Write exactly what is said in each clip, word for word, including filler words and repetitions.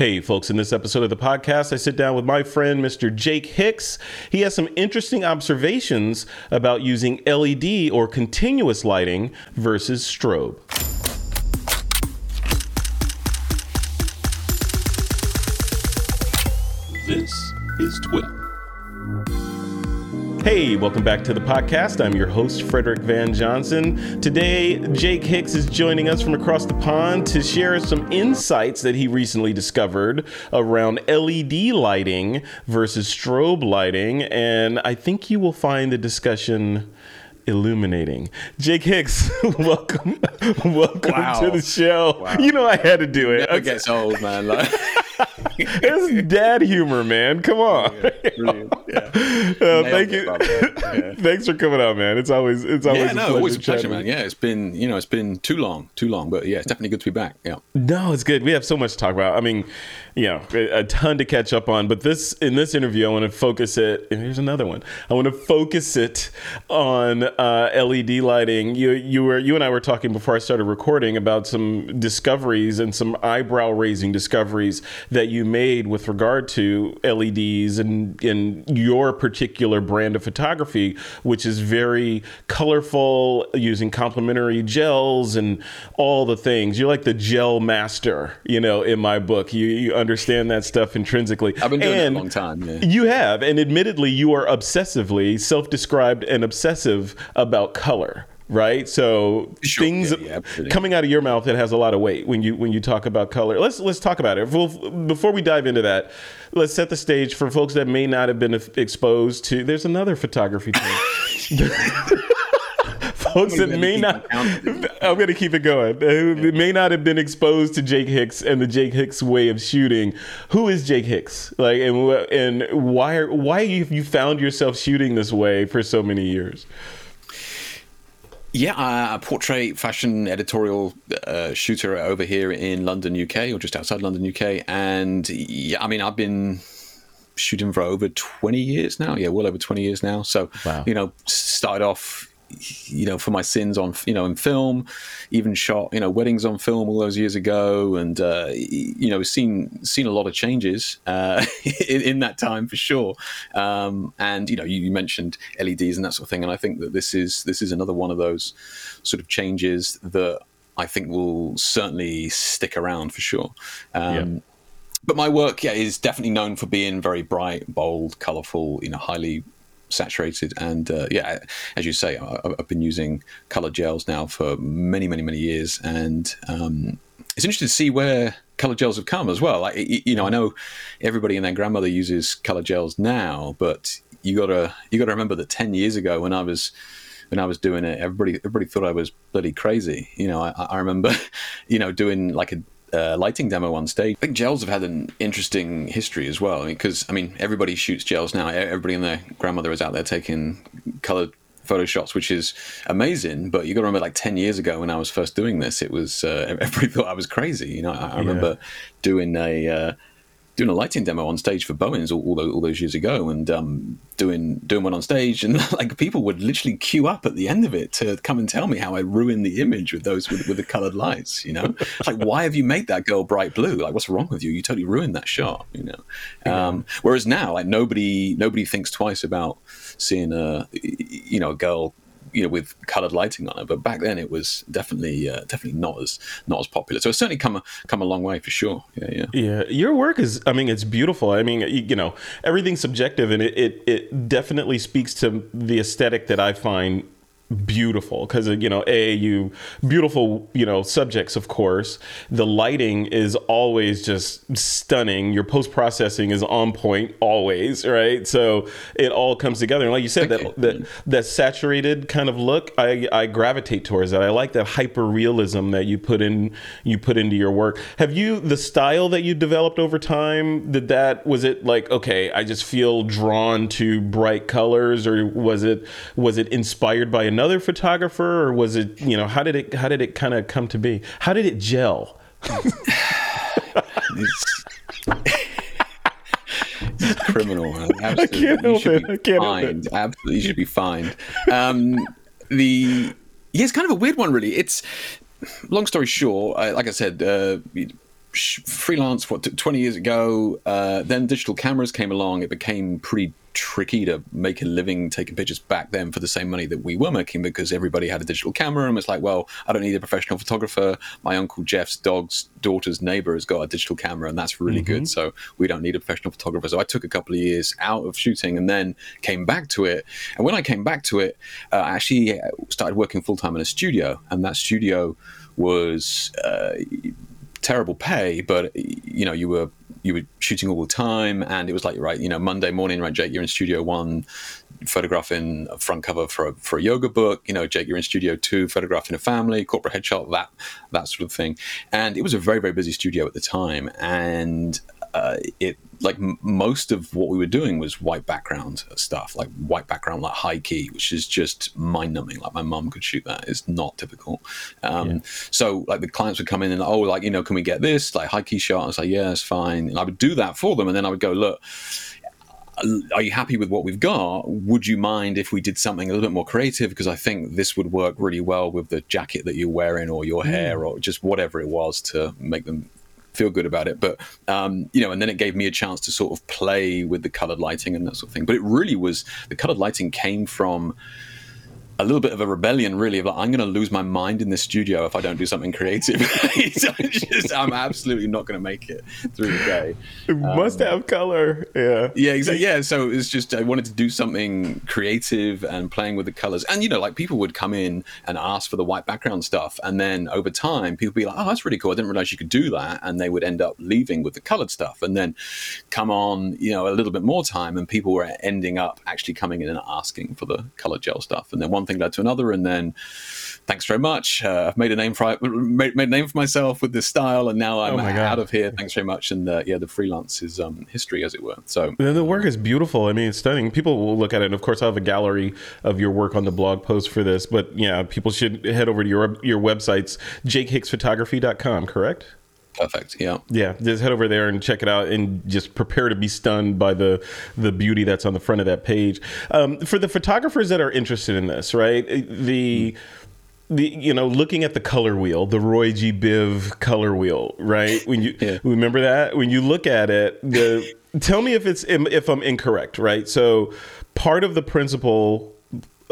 Hey folks, in this episode of the podcast, I sit down with my friend, Mister Jake Hicks. He has some interesting observations about using L E D or continuous lighting versus strobe. This is TWIP. Hey, welcome back to the podcast. I'm your host, Frederick Van Johnson. Today, Jake Hicks is joining us from across the pond to share some insights that he recently discovered around L E D lighting versus strobe lighting, and I think you will find the discussion illuminating. Jake Hicks, welcome, welcome wow. to the show. Wow. You know I had to do it. Never okay. gets old, man. Like. It's dad humor, man. Come on. Brilliant. Brilliant. Yeah. Uh, thank you. Yeah. Thanks for coming out, man. It's always it's always yeah, no, a pleasure, always a pleasure man. Yeah, it's been you know it's been too long, too long, but yeah, it's definitely good to be back. Yeah. No, it's good. We have so much to talk about. I mean, you know, a ton to catch up on. But this in this interview, I want to focus it. And here's another one. I want to focus it on uh, L E D lighting. You you were you and I were talking before I started recording about some discoveries and some eyebrow-raising discoveries that you made with regard to L E Ds and in your particular brand of photography, which is very colorful, using complementary gels and all the things. You're like the gel master, you know, in my book. You, you understand that stuff intrinsically. I've been doing and it a long time. Yeah. You have, and admittedly, you are obsessively self-described and obsessive about color. Right, so sure. things yeah, yeah, coming out of your mouth, it has a lot of weight when you when you talk about color. Let's let's talk about it. We'll, before we dive into that, let's set the stage for folks that may not have been exposed to. There's another photography thing. Folks that may not, I'm going to keep it going. It may not have been exposed to Jake Hicks and the Jake Hicks way of shooting. Who is Jake Hicks? Like, and and why are, why have you found yourself shooting this way for so many years? Yeah, I'm a portrait fashion editorial uh, shooter over here in London, U K, or just outside London, U K. And yeah, I mean, I've been shooting for over twenty years now. Yeah, well over twenty years now. So, wow. you know, started off, you know, for my sins on, you know, in film, even shot, you know, weddings on film all those years ago. And, uh, you know, seen seen a lot of changes uh, in, in that time for sure. Um, and, you know, you, you mentioned L E Ds and that sort of thing. And I think that this is this is another one of those sort of changes that I think will certainly stick around for sure. Um, yeah. But my work yeah, is definitely known for being very bright, bold, colorful, you know, highly saturated, and uh, yeah, as you say, I, I've been using color gels now for many, many, many years, and um, it's interesting to see where color gels have come as well. Like, you know, I know everybody and their grandmother uses color gels now, but you gotta you gotta remember that ten years ago, when I was when I was doing it, everybody everybody thought I was bloody crazy. You know, I, I remember, you know, doing like a Uh, lighting demo on stage. I think gels have had an interesting history as well, because I, mean, I mean everybody shoots gels now. Everybody and their grandmother is out there taking colored photo shots, which is amazing, but you gotta remember, like ten years ago when I was first doing this, it was uh, everybody thought I was crazy. You know, I, I remember yeah. doing a uh, doing a lighting demo on stage for Bowens all, all, those, all those years ago, and um, doing doing one on stage, and like people would literally queue up at the end of it to come and tell me how I ruined the image with those with, with the coloured lights. You know, like, why have you made that girl bright blue? Like, what's wrong with you? You totally ruined that shot. You know, um, yeah. whereas now, like nobody nobody thinks twice about seeing a you know a girl you know with coloured lighting on her. But back then, it was definitely uh, definitely not as not as popular. So it's certainly come a, come a long way for sure. Yeah, yeah, yeah. Your work is, I mean, it's beautiful. I mean, you, you know, everything's subjective, and it, it it definitely speaks to the aesthetic that I find beautiful, because you know a you beautiful you know subjects, of course. The lighting is always just stunning. Your post-processing is on point always, right? So it all comes together, and like you said, that that, that saturated kind of look, I, I gravitate towards that. I like that hyper realism that you put in you put into your work. Have you the style that you developed over time, did that was it like, okay, I just feel drawn to bright colors, or was it was it inspired by another another photographer, or was it, you know, how did it how did it kind of come to be? How did it gel? It's, it's criminal. Absolutely. I can't help it. I can't fined. help it. Absolutely, you should be fined. Um, the yeah, it's kind of a weird one, really. It's long story short. I, like I said, uh, freelance, what, twenty years ago, uh, then digital cameras came along. It became pretty tricky to make a living taking pictures back then for the same money that we were making, because everybody had a digital camera, and it's like, well, I don't need a professional photographer. My Uncle Jeff's dog's daughter's neighbor has got a digital camera, and that's really mm-hmm. good, so we don't need a professional photographer. So I took a couple of years out of shooting and then came back to it. And when I came back to it, uh, I actually started working full-time in a studio, and that studio was uh, terrible pay, but, you know, you were you were shooting all the time, and it was like, right, you know, Monday morning, right, Jake, you're in Studio One photographing a front cover for a, for a yoga book. You know, Jake, you're in Studio Two photographing a family, corporate headshot, that that sort of thing. And it was a very, very busy studio at the time. And uh, it, like, m- most of what we were doing was white background stuff, like white background, like high key, which is just mind numbing. Like, my mum could shoot that. It's not typical. Um, yeah. So, like, the clients would come in and, oh, like, you know, can we get this? Like, high key shot. I was like, yeah, it's fine. And I would do that for them. And then I would go, look, are you happy with what we've got? Would you mind if we did something a little bit more creative? Because I think this would work really well with the jacket that you're wearing, or your hair, mm. or just whatever it was to make them feel good about it. But um you know, and then it gave me a chance to sort of play with the colored lighting and that sort of thing. But it really was, the colored lighting came from a little bit of a rebellion, really, of like, I'm going to lose my mind in this studio if I don't do something creative. So just, I'm absolutely not going to make it through the day. It must um, have color. Yeah. Yeah, exactly. Yeah. So it's just, I wanted to do something creative and playing with the colors. And, you know, like, people would come in and ask for the white background stuff. And then over time, people would be like, oh, that's really cool. I didn't realize you could do that. And they would end up leaving with the colored stuff. And then come on, you know, a little bit more time, and people were ending up actually coming in and asking for the color gel stuff. And then one thing led to another, and then thanks very much. Uh, I've made a name for made, made a name for myself with this style, and now I'm oh out of here. Thanks very much. And uh, yeah, the freelance is um, history, as it were. So and the work is beautiful. I mean, it's stunning. People will look at it, and of course, I have a gallery of your work on the blog post for this. But yeah, people should head over to your your websites, jake hicks photography dot com. Correct. Perfect. Yeah. Yeah. Just head over there and check it out, and just prepare to be stunned by the the beauty that's on the front of that page. Um, for the photographers that are interested in this, right? The the you know, looking at the color wheel, the Roy G. Biv color wheel, right? When you yeah. remember that, when you look at it, the tell me if it's if I'm incorrect, right? So part of the principle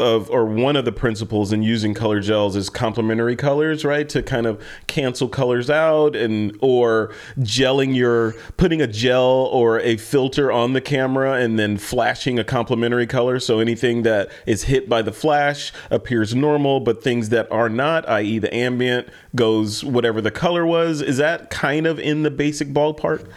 of, or one of the principles in using color gels is complementary colors, right? To kind of cancel colors out, and or gelling your, putting a gel or a filter on the camera and then flashing a complementary color. So anything that is hit by the flash appears normal, but things that are not, that is the ambient, goes whatever the color was. Is that kind of in the basic ballpark?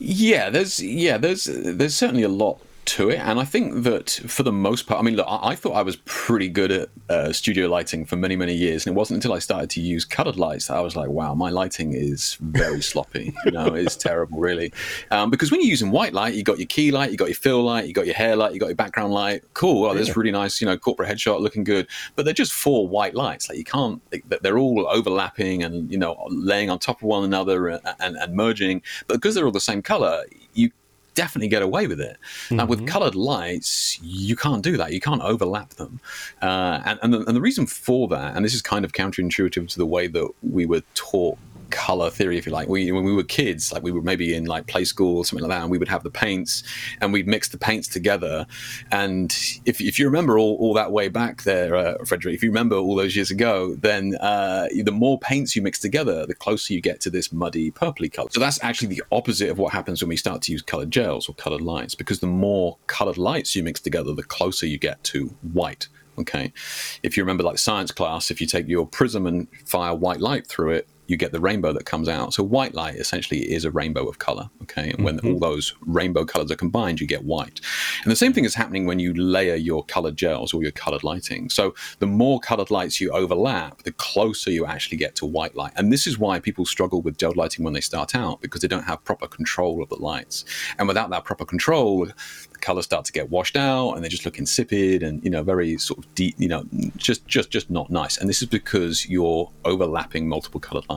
Yeah, there's yeah, there's there's certainly a lot to it. And I think that for the most part, I mean, look, I, I thought I was pretty good at uh, studio lighting for many, many years. And it wasn't until I started to use colored lights that I was like, wow, my lighting is very sloppy. You know, it's terrible, really. Um, because when you're using white light, you got your key light, you got your fill light, you got your hair light, you got your background light. Cool. Oh, that's yeah. really nice, you know, corporate headshot looking good. But they're just four white lights. Like, you can't, they're all overlapping and, you know, laying on top of one another and, and, and merging. But because they're all the same color, you definitely get away with it. Now mm-hmm. with colored lights, you can't do that. You can't overlap them. Uh, and, and, the, and the reason for that, and this is kind of counterintuitive to the way that we were taught color theory, if you like. We, when we were kids, like, we were maybe in like play school or something like that, and we would have the paints, and we'd mix the paints together. And if, if you remember all, all that way back there, uh, Frederick, if you remember all those years ago, then uh, the more paints you mix together, the closer you get to this muddy purpley color. So that's actually the opposite of what happens when we start to use colored gels or colored lights, because the more colored lights you mix together, the closer you get to white. Okay, if you remember, like, science class, if you take your prism and fire white light through it, you get the rainbow that comes out. So white light essentially is a rainbow of color, okay? And when mm-hmm. all those rainbow colors are combined, you get white. And the same thing is happening when you layer your colored gels or your colored lighting. So the more colored lights you overlap, the closer you actually get to white light. And this is why people struggle with gel lighting when they start out, because they don't have proper control of the lights. And without that proper control, the colors start to get washed out, and they just look insipid and, you know, very sort of deep, you know, just just just not nice. And this is because you're overlapping multiple colored lights.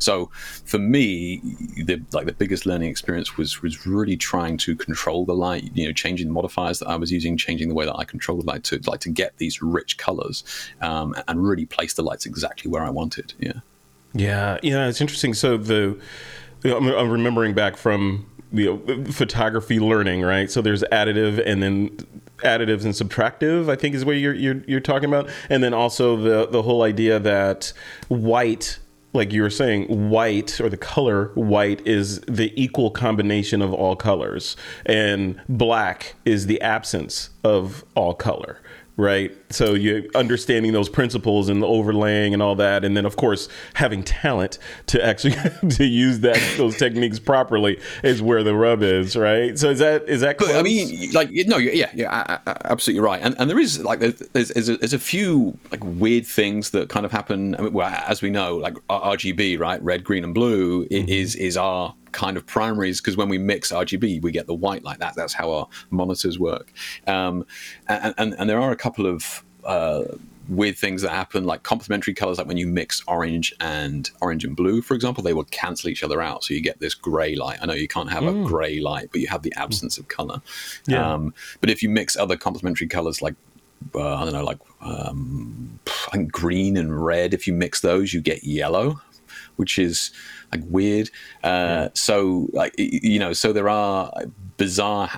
So for me, the, like, the biggest learning experience was was really trying to control the light, you know, changing the modifiers that I was using, changing the way that I controlled the light to like to get these rich colors um, and really place the lights exactly where I wanted. Yeah. Yeah. Yeah. It's interesting. So the you know, I'm, I'm remembering back from the you know, photography learning, right? So there's additive and then additives and subtractive, I think is what you're you're, you're talking about, and then also the the whole idea that white, like you were saying, white or the color white is the equal combination of all colors, and black is the absence of all color. Right. So you understanding those principles and the overlaying and all that. And then, of course, having talent to actually to use that those techniques properly is where the rub is. Right. So is that is that close? But, I mean, like, no, yeah, yeah, absolutely right. And and there is like there's there's a, there's a few like weird things that kind of happen. I mean, well, as we know, like R G B, right? Red, green and blue mm-hmm. is is our kind of primaries, because when we mix R G B we get the white like that. That's how our monitors work. Um, and, and, and there are a couple of uh, weird things that happen, like complementary colors, like when you mix orange and orange and blue, for example, they will cancel each other out. So you get this gray light. I know you can't have mm. a gray light, but you have the absence of color. Yeah. Um, but if you mix other complementary colors like uh, I don't know, like um, I think green and red, if you mix those, you get yellow, which is like weird. Uh, so like, you know, so there are bizarre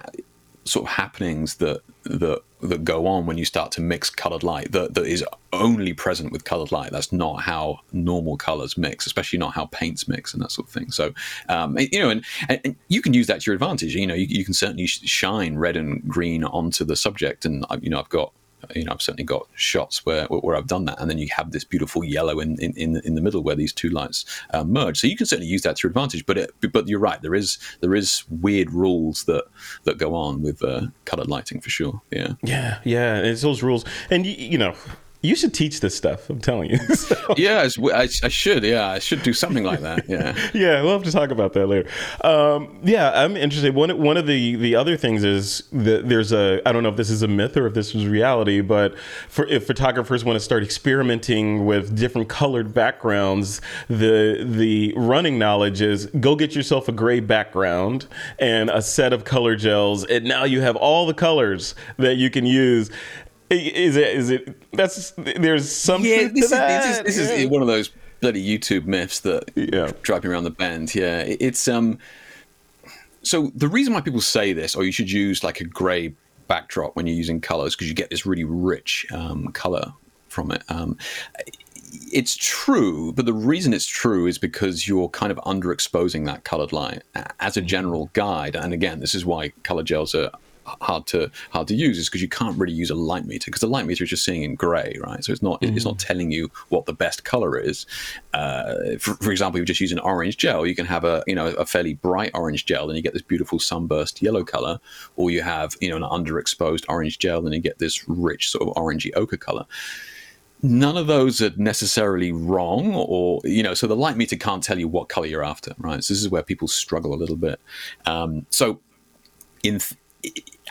sort of happenings that, that, that go on when you start to mix colored light that, that is only present with colored light. That's not how normal colors mix, especially not how paints mix and that sort of thing. So, um, you know, and, and you can use that to your advantage. You know, you, you can certainly shine red and green onto the subject. And, you know, I've got, you know, I've certainly got shots where where I've done that, and then you have this beautiful yellow in in, in, in the middle where these two lights uh, merge. So you can certainly use that to your advantage. But it, but you're right, there is there is weird rules that that go on with uh, colored lighting for sure. Yeah, yeah, yeah. It's those rules, and you, you know. You should teach this stuff. I'm telling you. So. Yeah, I, I should. Yeah, I should do something like that. Yeah, yeah. We'll have to talk about that later. Um, yeah, I'm interested. One one of the, the other things is that there's a. I don't know if this is a myth or if this is reality, but for if photographers want to start experimenting with different colored backgrounds, the the running knowledge is go get yourself a gray background and a set of color gels, and now you have all the colors that you can use. Is it? Is it? That's there's some yeah, truth to is, that. This is, this yeah. is one of those bloody YouTube myths that yeah. drive me around the bend. Yeah, it's um. So the reason why people say this, or you should use like a grey backdrop when you're using colours, because you get this really rich um, colour from it. Um, it's true, but the reason it's true is because you're kind of underexposing that coloured light as a general guide. And again, this is why colour gels are. hard to hard to use is because you can't really use a light meter, because the light meter is just seeing in gray, right? So it's not mm-hmm. it's not telling you what the best color is. Uh, for, for example, if you just use an orange gel, you can have a you know a fairly bright orange gel and you get this beautiful sunburst yellow color, or you have you know an underexposed orange gel and you get this rich sort of orangey ochre color. None of those are necessarily wrong, or you know so the light meter can't tell you what color you're after, right? So this is where people struggle a little bit. Um, so in th-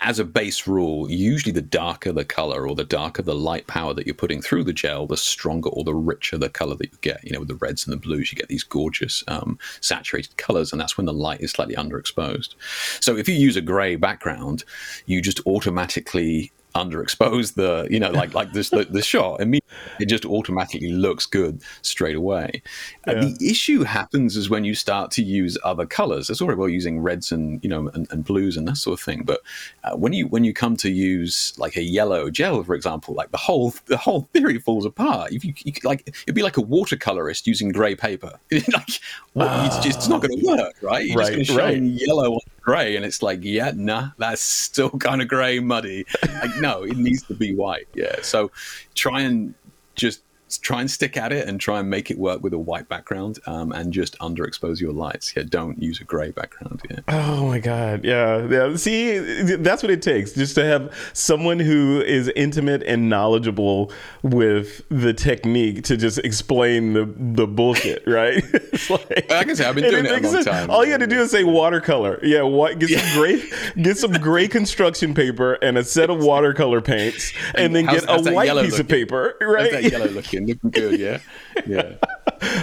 as a base rule, usually the darker the color or the darker the light power that you're putting through the gel, the stronger or the richer the color that you get. You know, with the reds and the blues, you get these gorgeous um, saturated colors, and that's when the light is slightly underexposed. So if you use a gray background, you just automatically underexpose the, you know, like like this the, the shot. I mean, it just automatically looks good straight away. Yeah. And the issue happens is when you start to use other colors. It's already well using reds and you know and, and blues and that sort of thing. But uh, when you when you come to use like a yellow gel, for example, like the whole the whole theory falls apart. If you, you like, it'd be like a watercolorist using gray paper. like well, uh, it's, just, it's not going to work, right? You're right, just going right. to shine yellow on gray, and it's like, yeah, nah, that's still kind of gray, muddy. Like, no, it needs to be white. Yeah, so try and just try and stick at it and try and make it work with a white background, um, and just underexpose your lights. Yeah, don't use a gray background. Yeah. Oh my God. Yeah, yeah. See, that's what it takes, just to have someone who is intimate and knowledgeable with the technique to just explain the, the bullshit, right? It's like, I can say I've been doing it, it a long time. All you had to do is say watercolor. Yeah, what? Get some yeah. gray, get some gray construction paper and a set of watercolor paints, and, and then get a white piece looking? of paper, right? How's that yellow looking? Looking good, yeah, yeah.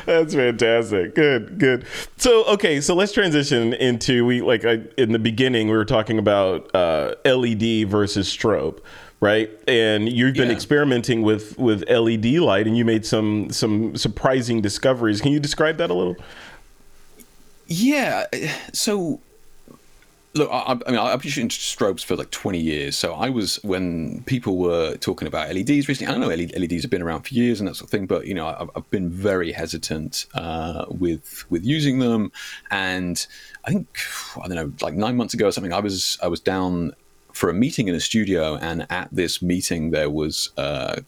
That's fantastic. Good, good. So, okay, so let's transition into we like I, in the beginning we were talking about uh, L E D versus strobe, right? And you've been yeah. experimenting with with L E D light, and you made some some surprising discoveries. Can you describe that a little? Yeah, so look, I, I mean, I've been shooting strobes for like twenty years. So I was, when people were talking about L E Ds recently, I know L E Ds have been around for years and that sort of thing, but, you know, I've, I've been very hesitant uh, with with using them. And I think, I don't know, like nine months ago or something, I was I was down for a meeting in a studio, and at this meeting there was a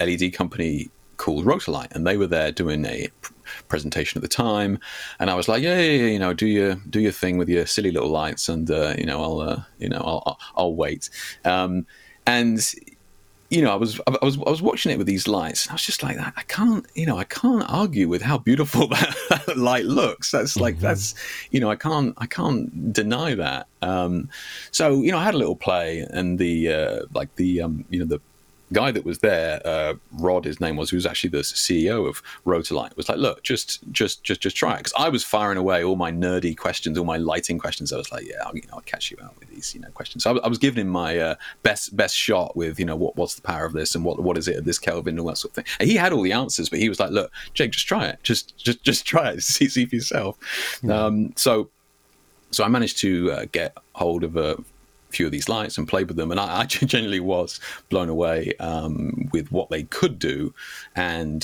L E D company called Rotolight, and they were there doing a presentation at the time, and I was like, yeah, yeah, yeah, you know, do your do your thing with your silly little lights, and uh, you know, I'll uh, you know, I'll I'll wait. Um, and you know, I was I was I was watching it with these lights, and I was just like, I can't, you know, I can't argue with how beautiful that, that light looks. That's like mm-hmm. that's, you know, I can't I can't deny that. Um, so you know, I had a little play, and the uh, like the um, you know the. guy that was there, uh, Rod, his name was, who was actually the C E O of Rotolight, was like, look, just just just just try it. Because I was firing away all my nerdy questions, all my lighting questions. I was like, yeah, I'll, you know, I'll catch you out with these, you know, questions. So I, I was giving him my uh, best best shot with, you know, what what's the power of this, and what what is it at this Kelvin, and all that sort of thing. And he had all the answers, but he was like, look, Jake, just try it. Just just just try it. See, see for yourself. Mm-hmm. Um, so, so I managed to uh, get hold of a few of these lights and played with them, and I, I genuinely was blown away um, with what they could do, and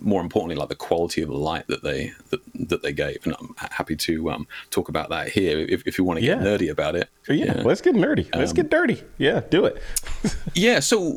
more importantly, like the quality of the light that they that, that they gave. And I'm happy to um, talk about that here if, if you want to get yeah. nerdy about it. Yeah, yeah, let's get nerdy. Let's um, get dirty. Yeah, do it. yeah, so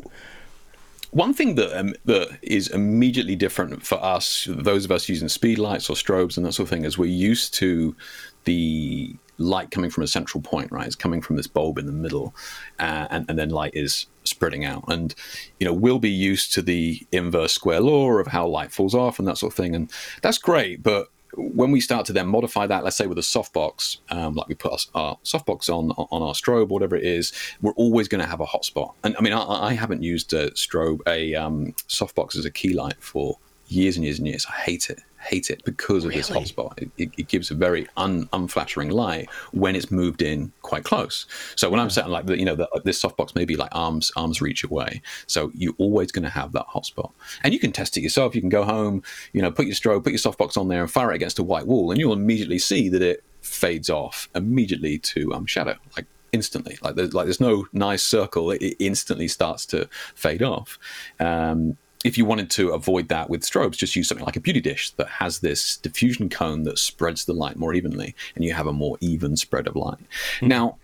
one thing that um, that is immediately different for us, those of us using speed lights or strobes and that sort of thing, is we're used to the light coming from a central point, right? It's coming from this bulb in the middle, uh, and, and then light is spreading out. And, you know, we'll be used to the inverse square law of how light falls off and that sort of thing. And that's great. But when we start to then modify that, let's say with a softbox, um, like we put our, our softbox on on our strobe, whatever it is, we're always going to have a hotspot. And I mean, I, I haven't used a strobe, a um, softbox as a key light for years and years and years. I hate it. hate it because of really? this hotspot. It, it, it gives a very un, unflattering light when it's moved in quite close. So when yeah. I'm sitting like, you know, the, this softbox may be like arms arms reach away. So you're always going to have that hotspot. And you can test it yourself. You can go home, you know, put your strobe, put your softbox on there and fire it against a white wall, and you'll immediately see that it fades off immediately to um, shadow, like instantly. Like there's, like there's no nice circle. It, it instantly starts to fade off. Um, If you wanted to avoid that with strobes, just use something like a beauty dish that has this diffusion cone that spreads the light more evenly, and you have a more even spread of light. Mm-hmm. Now,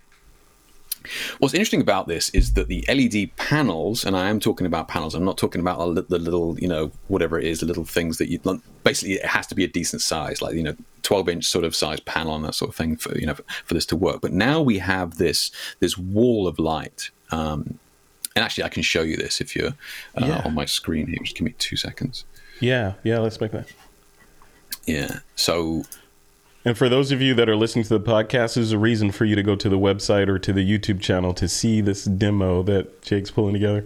what's interesting about this is that the L E D panels, and I am talking about panels, I'm not talking about the, the little, you know, whatever it is, the little things that you, basically it has to be a decent size, like, you know, twelve inch sort of size panel and that sort of thing for, you know, for, for this to work. But now we have this, this wall of light, um, and actually, I can show you this if you're uh, yeah. on my screen here. Just give me two seconds. Yeah, yeah, let's make that. Yeah, so... And for those of you that are listening to the podcast, there's a reason for you to go to the website or to the YouTube channel to see this demo that Jake's pulling together.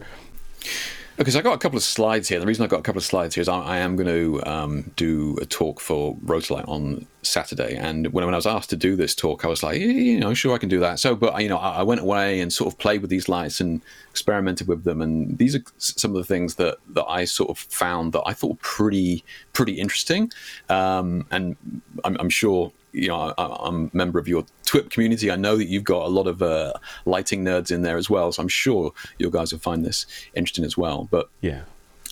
Okay, so I got a couple of slides here. The reason I got a couple of slides here is I, I am going to um, do a talk for Rotolight on Saturday, and when, when I was asked to do this talk, I was like, yeah, you know, sure, I can do that. So, but you know, I, I went away and sort of played with these lights and experimented with them, and these are some of the things that that I sort of found that I thought pretty pretty interesting, um, and I'm, I'm sure. You know, I, I'm a member of your TWIP community. I know that you've got a lot of uh, lighting nerds in there as well, so I'm sure you guys will find this interesting as well. But yeah,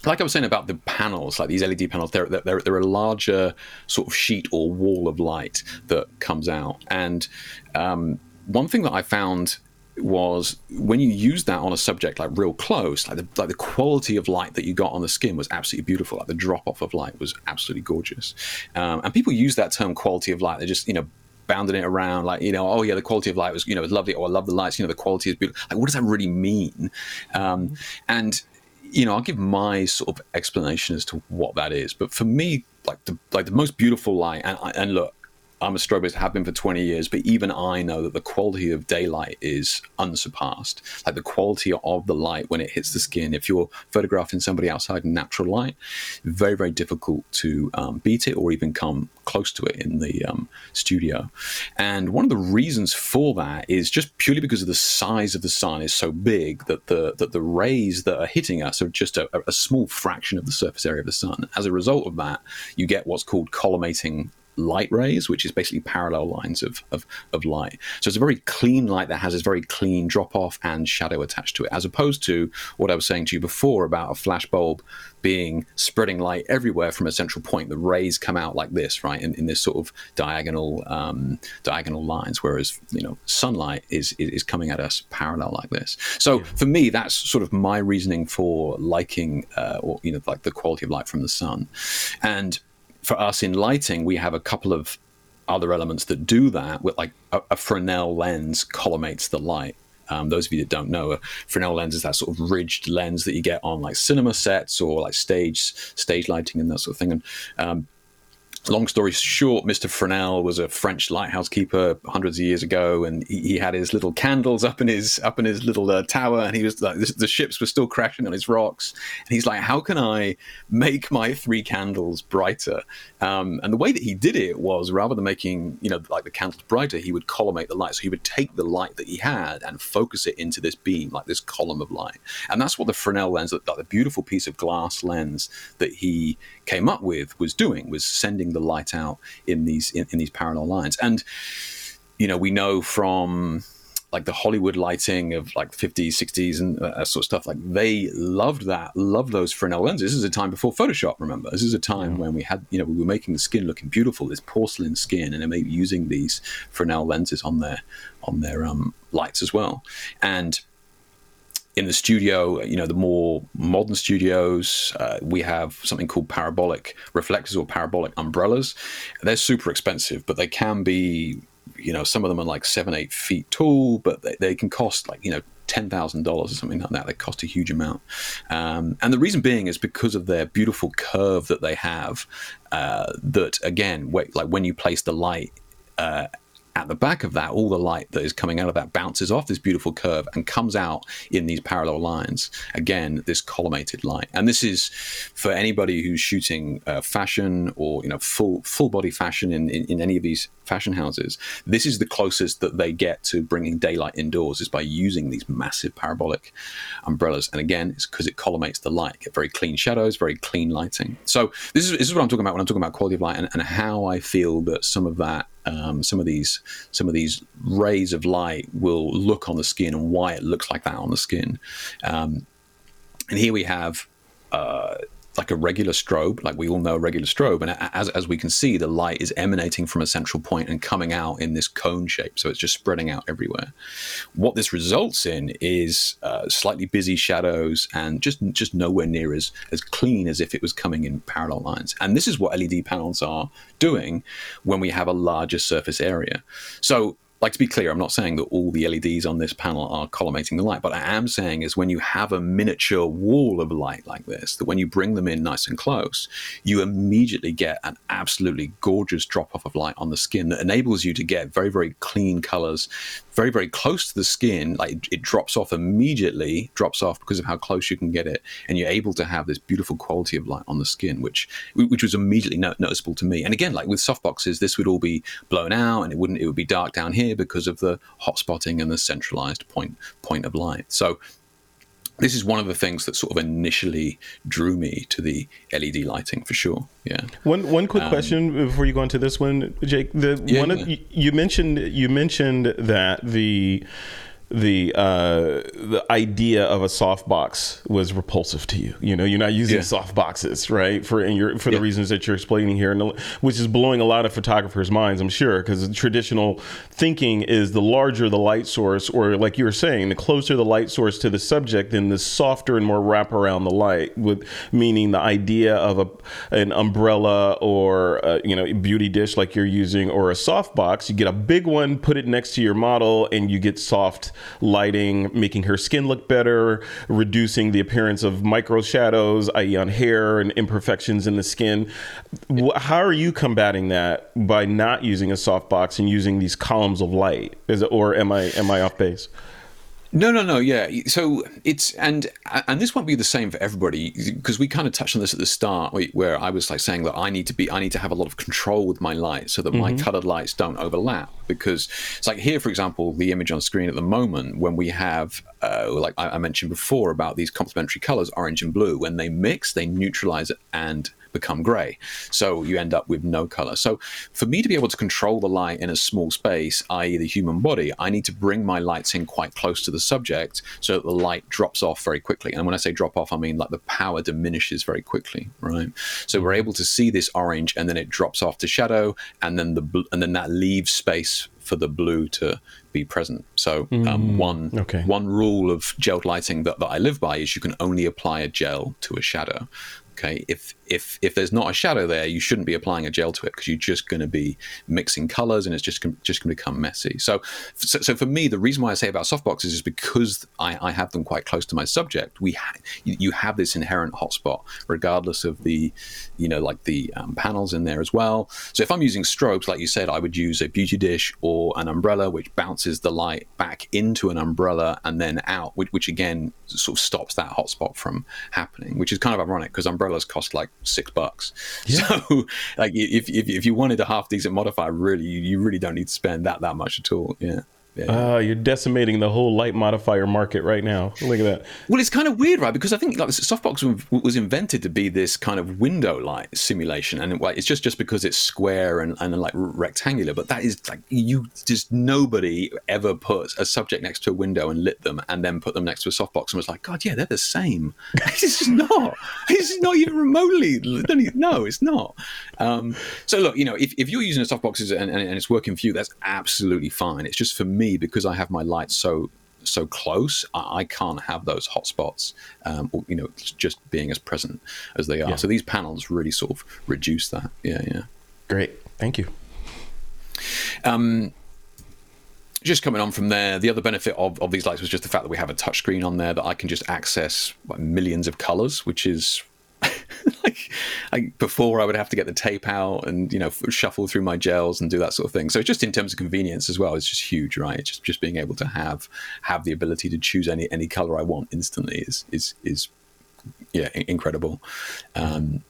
like I was saying about the panels, like these L E D panels, they're, they're, they're a larger sort of sheet or wall of light that comes out. And um, one thing that I found was when you use that on a subject like real close, like the, like the quality of light that you got on the skin was absolutely beautiful. Like the drop off of light was absolutely gorgeous. Um, and people use that term quality of light. They just, you know, bounding it around like, you know, oh yeah, the quality of light was, you know, it's lovely. Oh, I love the lights. You know, the quality is beautiful. Like, what does that really mean? Um, and, you know, I'll give my sort of explanation as to what that is. But for me, like the, like the most beautiful light, and, and look, I'm a strobist, have been for twenty years, but even I know that the quality of daylight is unsurpassed. Like the quality of the light when it hits the skin, if you're photographing somebody outside in natural light, very, very difficult to um, beat it or even come close to it in the um, studio. And one of the reasons for that is just purely because of the size of the sun is so big that the that the rays that are hitting us are just a, a small fraction of the surface area of the sun. As a result of that, you get what's called collimating light rays, which is basically parallel lines of, of, of light. So it's a very clean light that has this very clean drop-off and shadow attached to it, as opposed to what I was saying to you before about a flash bulb being spreading light everywhere from a central point. The rays come out like this, right, in, in this sort of diagonal um, diagonal lines, whereas, you know, sunlight is, is, is coming at us parallel like this. So yeah. for me, that's sort of my reasoning for liking, uh, or, you know, like the quality of light from the sun. And for us in lighting, we have a couple of other elements that do that, with like a, a Fresnel lens collimates the light. Um, those of you that don't know, a Fresnel lens is that sort of ridged lens that you get on like cinema sets or like stage stage lighting and that sort of thing. And um, long story short, Mister Fresnel was a French lighthouse keeper hundreds of years ago, and he, he had his little candles up in his up in his little uh, tower, and he was like, the, the ships were still crashing on his rocks, and he's like, how can I make my three candles brighter? Um, and the way that he did it was, rather than making, you know, like the candles brighter, he would collimate the light. So he would take the light that he had and focus it into this beam, like this column of light. And that's what the Fresnel lens, like the beautiful piece of glass lens that he came up with, was doing, was sending the light out in these in, in these parallel lines. And, you know, we know from like the Hollywood lighting of like fifties, sixties and uh, sort of stuff, like they loved that, loved those Fresnel lenses. This is a time before Photoshop, remember. This is a time when we had, you know, we were making the skin looking beautiful, this porcelain skin, and they were using these Fresnel lenses on their, on their um, lights as well. And in the studio, you know, the more modern studios, uh, we have something called parabolic reflectors or parabolic umbrellas. They're super expensive, but they can be, you know, some of them are like seven, eight feet tall, but they, they can cost like, you know, ten thousand dollars or something like that. They cost a huge amount. Um, and the reason being is because of their beautiful curve that they have, uh, that, again, wait, like when you place the light uh, at the back of that, all the light that is coming out of that bounces off this beautiful curve and comes out in these parallel lines. Again, this collimated light. And this is for anybody who's shooting uh, fashion or, you know, full full body fashion in, in, in any of these fashion houses. This is the closest that they get to bringing daylight indoors, is by using these massive parabolic umbrellas. And again, it's because it collimates the light. Get very clean shadows, very clean lighting. So this is, this is what I'm talking about when I'm talking about quality of light and, and how I feel that some of that Um, some of these some of these rays of light will look on the skin, and why it looks like that on the skin. Um, and here we have uh, like a regular strobe, like we all know a regular strobe. And as, as we can see, the light is emanating from a central point and coming out in this cone shape. So it's just spreading out everywhere. What this results in is uh, slightly busy shadows and just, just nowhere near as, as clean as if it was coming in parallel lines. And this is what L E D panels are doing when we have a larger surface area. So, like, to be clear, I'm not saying that all the L E Ds on this panel are collimating the light, but I am saying is when you have a miniature wall of light like this, that when you bring them in nice and close, you immediately get an absolutely gorgeous drop-off of light on the skin that enables you to get very, very clean colors, very, very close to the skin. Like, it drops off immediately, drops off because of how close you can get it, and you're able to have this beautiful quality of light on the skin, which which was immediately no- noticeable to me. And again, like with softboxes, this would all be blown out, and it wouldn't. It would be dark down here because of the hot spotting and the centralized point point of light. So this is one of the things that sort of initially drew me to the L E D lighting, for sure. Yeah. One one quick um, question before you go into this one, Jake. The yeah, one yeah. Of, you mentioned you mentioned that the the uh, the idea of a softbox was repulsive to you. You know, you're not using yeah. softboxes, right? For and you're, for yeah. the reasons that you're explaining here, and the, which is blowing a lot of photographers' minds, I'm sure, because traditional thinking is the larger the light source, or like you were saying, the closer the light source to the subject, then the softer and more wraparound the light. With meaning the idea of a an umbrella or a, you know, a beauty dish like you're using, or a softbox, you get a big one, put it next to your model, and you get soft lighting, making her skin look better, reducing the appearance of micro shadows, that is on hair and imperfections in the skin. How are you combating that by not using a softbox and using these columns of light? Is it, or am I am I off base? No, no, no. Yeah. So it's, and and this won't be the same for everybody, because we kind of touched on this at the start, where I was like saying that I need to be, I need to have a lot of control with my light so that mm-hmm. my colored lights don't overlap. Because it's like here, for example, the image on screen at the moment, when we have, uh, like I mentioned before about these complementary colors, orange and blue, when they mix, they neutralize and become gray. So you end up with no color. So for me to be able to control the light in a small space, that is the human body, I need to bring my lights in quite close to the subject so that the light drops off very quickly. And when I say drop off, I mean like the power diminishes very quickly, right? So we're able to see this orange and then it drops off to shadow, and then the bl- and then that leaves space for the blue to be present. So um, mm, one okay. one rule of gelled lighting that, that I live by is you can only apply a gel to a shadow. Okay, if if if there's not a shadow there, you shouldn't be applying a gel to it, because you're just going to be mixing colors, and it's just just going to become messy. So, so, so for me, the reason why I say about softboxes is because I, I have them quite close to my subject. We ha- you have this inherent hotspot, regardless of the, you know, like the um, panels in there as well. So if I'm using strobes, like you said, I would use a beauty dish or an umbrella, which bounces the light back into an umbrella and then out, which, which again sort of stops that hotspot from happening, which is kind of ironic because umbrella cost like six bucks. Yeah. So, like, if, if if you wanted a half decent modifier, really, you, you really don't need to spend that that much at all. Yeah. Yeah. Uh, you're decimating the whole light modifier market right now. Look at that. Well, it's kind of weird, right? Because I think like softbox was invented to be this kind of window light simulation, and it's just, just because it's square and, and like rectangular. But that is like, you just, nobody ever puts a subject next to a window and lit them, and then put them next to a softbox and was like, God, yeah, they're the same. It's not. It's not even remotely. No, it's not. Um, so look, you know, if, if you're using a softbox and, and it's working for you, that's absolutely fine. It's just for me. Me, because I have my lights so so close, I, I can't have those hotspots, um, or, you know, just being as present as they are. Yeah. So these panels really sort of reduce that. Yeah, yeah. Great, thank you. Um, just coming on from there, the other benefit of, of these lights was just the fact that we have a touchscreen on there that I can just access like, millions of colors, which is. Like, I, before I would have to get the tape out and, you know, shuffle through my gels and do that sort of thing. So just in terms of convenience as well, it's just huge, right? Just just being able to have have the ability to choose any any color I want instantly is is is yeah incredible. Um,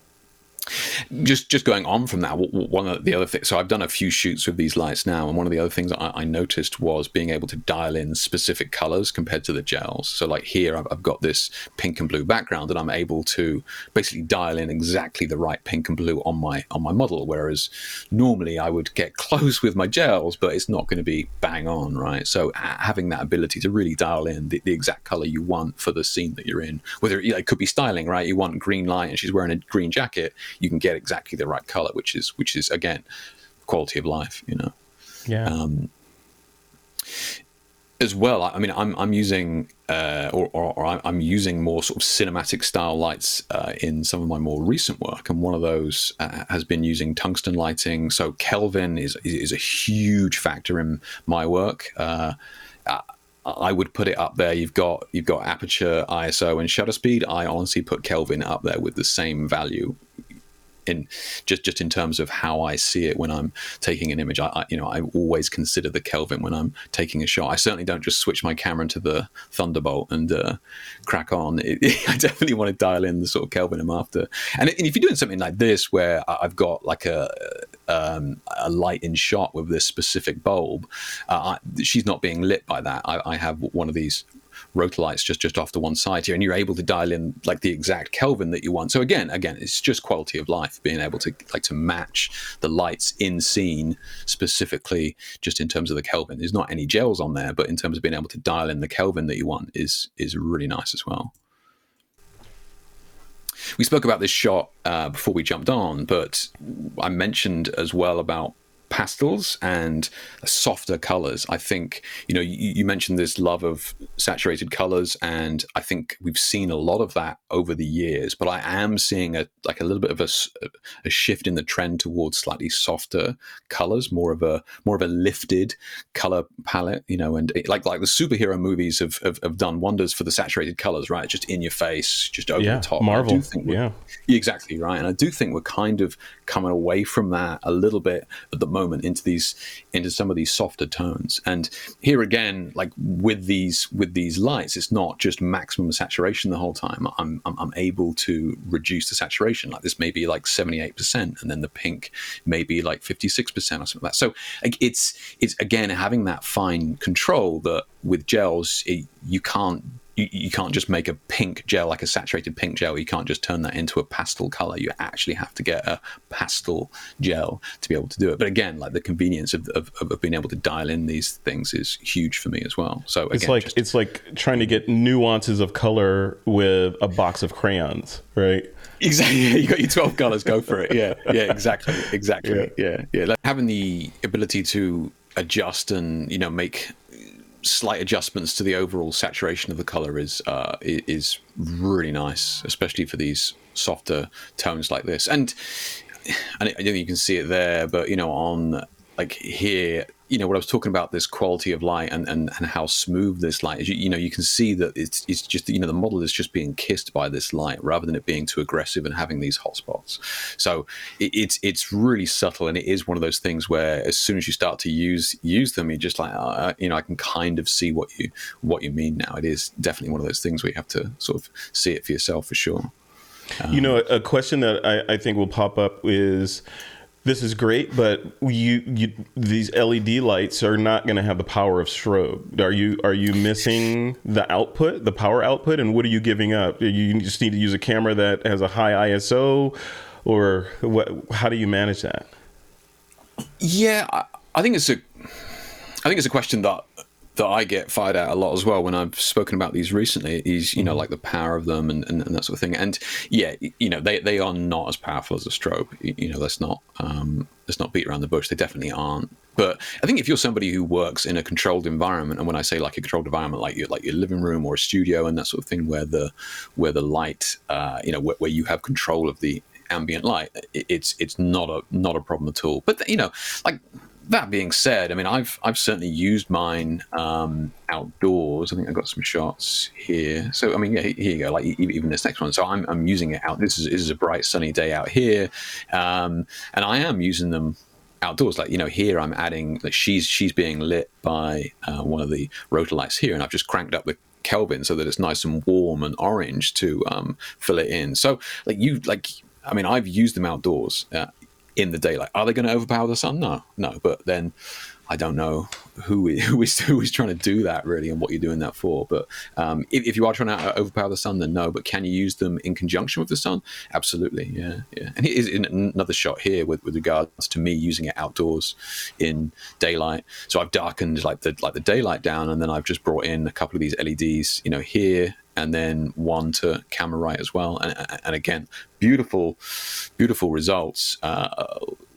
just just going on from that, one of the other things, so I've done a few shoots with these lights now, and one of the other things I, I noticed was being able to dial in specific colors compared to the gels. So like here I've, I've got this pink and blue background, and I'm able to basically dial in exactly the right pink and blue on my on my model, whereas normally I would get close with my gels, but it's not going to be bang on, right? So having that ability to really dial in the, the exact color you want for the scene that you're in, whether it could be styling, right? You want green light and she's wearing a green jacket, you can get exactly the right color, which is, which is again, quality of life, you know? Yeah. Um, as well, I, I mean, I'm, I'm using, uh, or, or, or I'm using more sort of cinematic style lights uh, in some of my more recent work. And one of those uh, has been using tungsten lighting. So Kelvin is, is a huge factor in my work. Uh, I, I would put it up there. You've got you've got aperture, I S O, and shutter speed. I honestly put Kelvin up there with the same value. In just just in terms of how I see it when I'm taking an image, I, I you know I always consider the Kelvin when I'm taking a shot. I certainly don't just switch my camera into the Thunderbolt and uh, crack on. It, it, I definitely want to dial in the sort of Kelvin I'm after. And, and if you're doing something like this where I've got like a um, a light in shot with this specific bulb, uh, I, she's not being lit by that. I, I have one of these Rotolights just just off to one side here, and you're able to dial in like the exact Kelvin that you want. So again again it's just quality of life, being able to like to match the lights in scene specifically just in terms of the Kelvin. There's not any gels on there, but in terms of being able to dial in the Kelvin that you want is is really nice as well. We spoke about this shot uh before we jumped on, but I mentioned as well about pastels and softer colors. I think, you know, you, you mentioned this love of saturated colors, and I think we've seen a lot of that over the years, but I am seeing a like a little bit of a, a shift in the trend towards slightly softer colors, more of a more of a lifted color palette, you know, and it, like like the superhero movies have, have have done wonders for the saturated colors, right? Just in your face, just over yeah, the top. Marvel. I do think yeah. Exactly, right. And I do think we're kind of coming away from that a little bit at the moment Moment into these into some of these softer tones. And here again, like with these with these lights, it's not just maximum saturation the whole time. I'm I'm, I'm able to reduce the saturation. Like this may be like seventy-eight percent, and then the pink may be like fifty-six percent or something like that. So it's it's again having that fine control that with gels it, you can't. you, you can't just make a pink gel, like a saturated pink gel. You can't just turn that into a pastel color. You actually have to get a pastel gel to be able to do it. But again, like the convenience of of, of being able to dial in these things is huge for me as well. So again, it's like just, it's like trying to get nuances of color with a box of crayons, right? Exactly. You got your twelve colors. Go for it. Yeah. Yeah. Exactly. Exactly. Yeah. Yeah. yeah. Like having the ability to adjust and, you know, make slight adjustments to the overall saturation of the color is uh, is really nice, especially for these softer tones like this. And I don't think you can see it there, but you know, on like here, you know, what I was talking about, this quality of light and, and, and how smooth this light is, you, you know, you can see that it's it's just, you know, the model is just being kissed by this light rather than it being too aggressive and having these hot spots. So it, it's it's really subtle, and it is one of those things where as soon as you start to use use them, you're just like, uh, you know, I can kind of see what you what you mean now. It is definitely one of those things where you have to sort of see it for yourself for sure. Um, you know, a question that I, I think will pop up is, this is great, but you, you these L E D lights are not going to have the power of strobe. Are you are you missing the output, the power output, and what are you giving up? You just need to use a camera that has a high I S O, or what? How do you manage that? Yeah, I, I think it's a, I think it's a question that that I get fired at a lot as well when I've spoken about these recently. Is, you know, like the power of them and, and, and that sort of thing. And yeah, you know, they, they are not as powerful as a strobe. You know, let's not um, let's not beat around the bush. They definitely aren't. But I think if you're somebody who works in a controlled environment, and when I say like a controlled environment, like your like your living room or a studio and that sort of thing, where the where the light, uh, you know, where, where you have control of the ambient light, it, it's it's not a not a problem at all. But you know, like. That being said, I mean, I've I've certainly used mine um, outdoors. I think I got some shots here. So I mean, yeah, here you go. Like even this next one. So I'm I'm using it out. This is this is a bright sunny day out here, um, and I am using them outdoors. Like, you know, here I'm adding. Like, she's she's being lit by uh, one of the Rotolights here, and I've just cranked up the Kelvin so that it's nice and warm and orange to um, fill it in. So like you like, I mean, I've used them outdoors. Uh, in the daylight. Are they going to overpower the sun? No, no. But then I don't know who is, who is, who is trying to do that really and what you're doing that for. But um, if, if you are trying to overpower the sun, then no. But can you use them in conjunction with the sun? Absolutely. Yeah. Yeah. And here's another shot here with, with regards to me using it outdoors in daylight. So I've darkened like the, like the daylight down, and then I've just brought in a couple of these L E Ds, you know, here, and then one to camera right as well. And, and again, beautiful, beautiful results uh,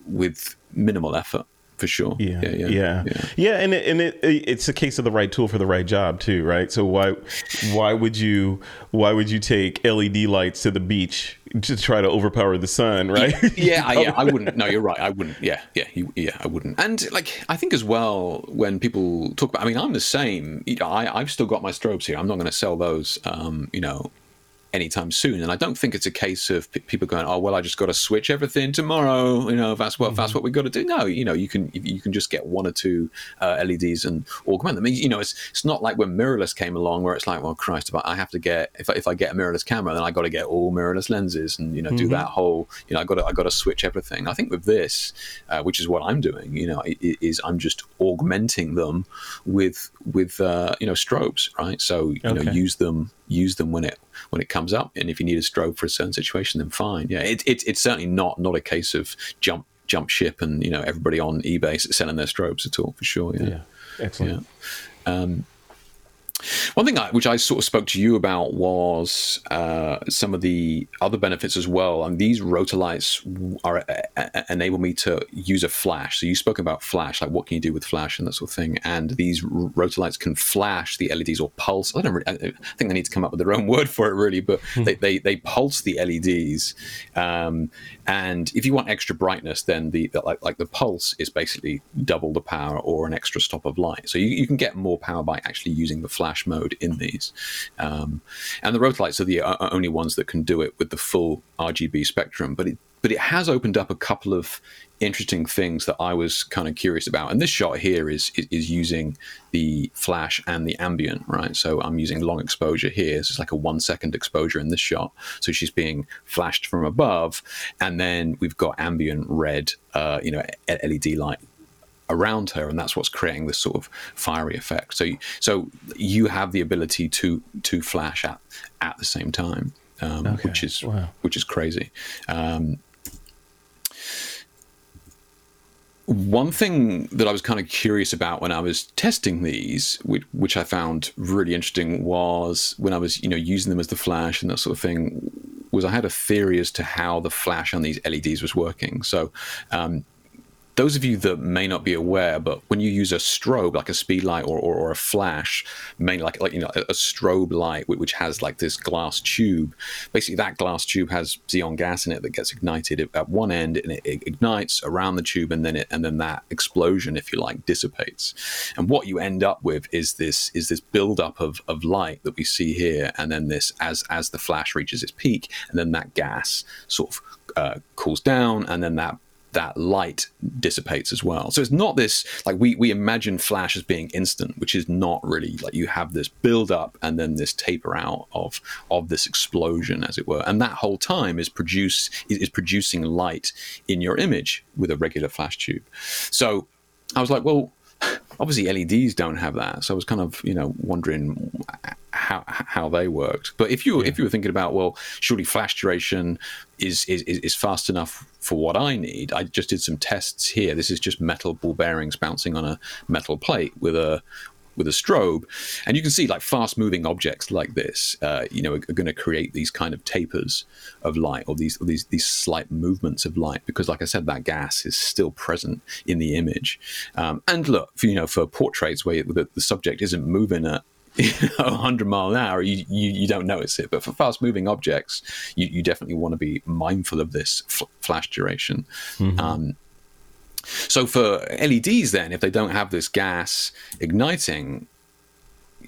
with minimal effort for sure. Yeah. Yeah. Yeah. yeah. yeah. yeah and it, and it, it's a case of the right tool for the right job too, right? So why, why would you, why would you take L E D lights to the beach to try to overpower the sun, right? Yeah. Yeah. I, yeah I wouldn't. No, you're right. I wouldn't. Yeah. Yeah. You, yeah. I wouldn't. And like, I think as well, when people talk about, I mean, I'm the same, you know, I, I've still got my strobes here. I'm not going to sell those, um, you know, anytime soon. And I don't think it's a case of p- people going, oh, well, I just got to switch everything tomorrow. You know, that's what, mm-hmm. that's what we've got to do. No, you know, you can, you can just get one or two uh, L E Ds and augment them. I mean, you know, it's, it's not like when mirrorless came along where it's like, well, Christ, if I, I have to get, if I, if I get a mirrorless camera, then I got to get all mirrorless lenses and, you know, mm-hmm. do that whole, you know, I got to, I got to switch everything. I think with this, uh, which is what I'm doing, you know, is I'm just augmenting them with, with, uh, you know, strobes, right? So, you okay. know, use them, use them when it, when it comes up, and if you need a strobe for a certain situation, then fine. Yeah, it, it, it's certainly not not a case of jump jump ship and, you know, everybody on eBay selling their strobes at all, for sure. Yeah, yeah. Excellent. Yeah. Um, one thing I, which I sort of spoke to you about was uh, some of the other benefits as well. And these Rotolights are, uh, enable me to use a flash. So you spoke about flash, like what can you do with flash and that sort of thing. And these Rotolights can flash the L E Ds or pulse. I don't. Really, I think they need to come up with their own word for it, really. But they, they, they pulse the L E Ds. Um, and if you want extra brightness, then the, the like, like the pulse is basically double the power or an extra stop of light. So you, you can get more power by actually using the flash mode in these, um, and the Rotolights are the uh, only ones that can do it with the full R G B spectrum. But it but it has opened up a couple of interesting things that I was kind of curious about. And this shot here is, is is using the flash and the ambient, right? So I'm using long exposure here. So it's like a one second exposure in this shot. So she's being flashed from above, and then we've got ambient red, uh, you know, L E D light around her, and that's what's creating this sort of fiery effect. So, so you have the ability to to flash at at the same time, um, okay. which is wow. which is crazy. Um, One thing that I was kind of curious about when I was testing these, which, which I found really interesting, was when I was, you know, using them as the flash and that sort of thing, was I had a theory as to how the flash on these L E Ds was working. So um, those of you that may not be aware, but when you use a strobe, like a speed light or, or, or a flash, mainly like, like you know, a, a strobe light, which has like this glass tube, basically that glass tube has xenon gas in it that gets ignited at one end, and it, it ignites around the tube, and then it, and then that explosion, if you like, dissipates. And what you end up with is this is this buildup of, of light that we see here, and then this, as, as the flash reaches its peak, and then that gas sort of uh, cools down, and then that that light dissipates as well. So it's not this, like we, we imagine flash as being instant, which is not really. Like you have this build up and then this taper out of of this explosion, as it were. And that whole time is produce is, is producing light in your image with a regular flash tube. So I was like, well, obviously L E Ds don't have that. So I was kind of, you know, wondering how how they worked. But if you yeah. if you were thinking about, well, surely flash duration is is is fast enough for what I need. I just did some tests here. This is just metal ball bearings bouncing on a metal plate with a with a strobe, and you can see like fast moving objects like this, uh, you know, are, are going to create these kind of tapers of light, or these or these these slight movements of light, because, like I said, that gas is still present in the image. Um, and look, for, you know, for portraits where the, the subject isn't moving at you know, one hundred mile an hour, you, you you don't notice it. But for fast moving objects, you, you definitely want to be mindful of this f- flash duration. Mm-hmm. Um, so for L E Ds, then, if they don't have this gas igniting,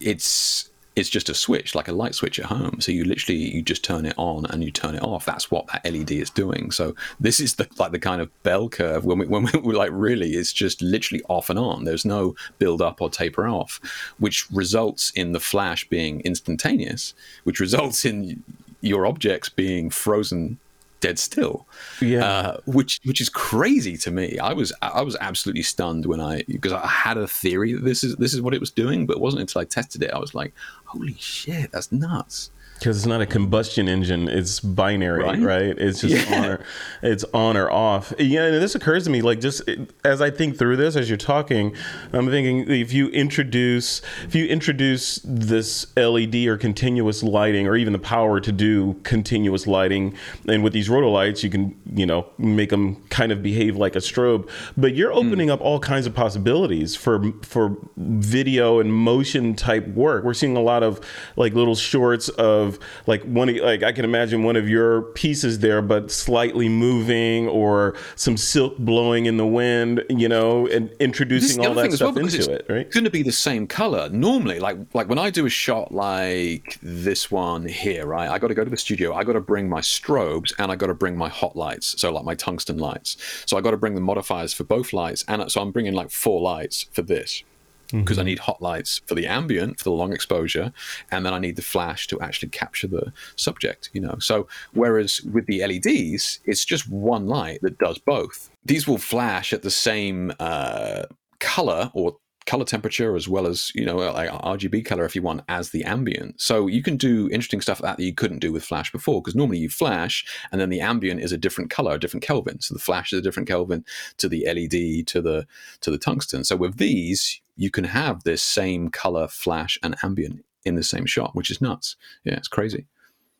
it's it's just a switch, like a light switch at home. So you literally you just turn it on and you turn it off. That's what that L E D is doing. So this is the like the kind of bell curve when we when we like really it's just literally off and on. There's no build up or taper off, which results in the flash being instantaneous, which results in your objects being frozen dead still, yeah. uh, which which is crazy to me. I was I was absolutely stunned when I because I had a theory that this is this is what it was doing, but it wasn't until I tested it I was like, holy shit, that's nuts. Because it's not a combustion engine; it's binary, right? right? It's just yeah. on or, it's on or off. Yeah, and this occurs to me like just as I think through this, as you're talking, I'm thinking if you introduce if you introduce this L E D or continuous lighting, or even the power to do continuous lighting, and with these Rotolights, you can you know make them kind of behave like a strobe. But you're opening mm. up all kinds of possibilities for for video and motion type work. We're seeing a lot of like little shorts of. Of like one of, like I can imagine one of your pieces there, but slightly moving, or some silk blowing in the wind, you know, and introducing all that stuff well, into it, right? It's going to be the same color normally. Like like when I do a shot like this one here, right? I got to go to the studio. I got to bring my strobes and I got to bring my hot lights, so like my tungsten lights. So I got to bring the modifiers for both lights, and so I'm bringing like four lights for this. Because I need hot lights for the ambient, for the long exposure, and then I need the flash to actually capture the subject, you know. So whereas with the L E Ds, it's just one light that does both. These will flash at the same uh, color or color temperature, as well as, you know, like R G B color if you want, as the ambient. So you can do interesting stuff like that that you couldn't do with flash before, because normally you flash and then the ambient is a different color, a different Kelvin. So the flash is a different Kelvin to the L E D to the to the tungsten. So with these, you can have this same color, flash and ambient in the same shot, which is nuts. Yeah, it's crazy.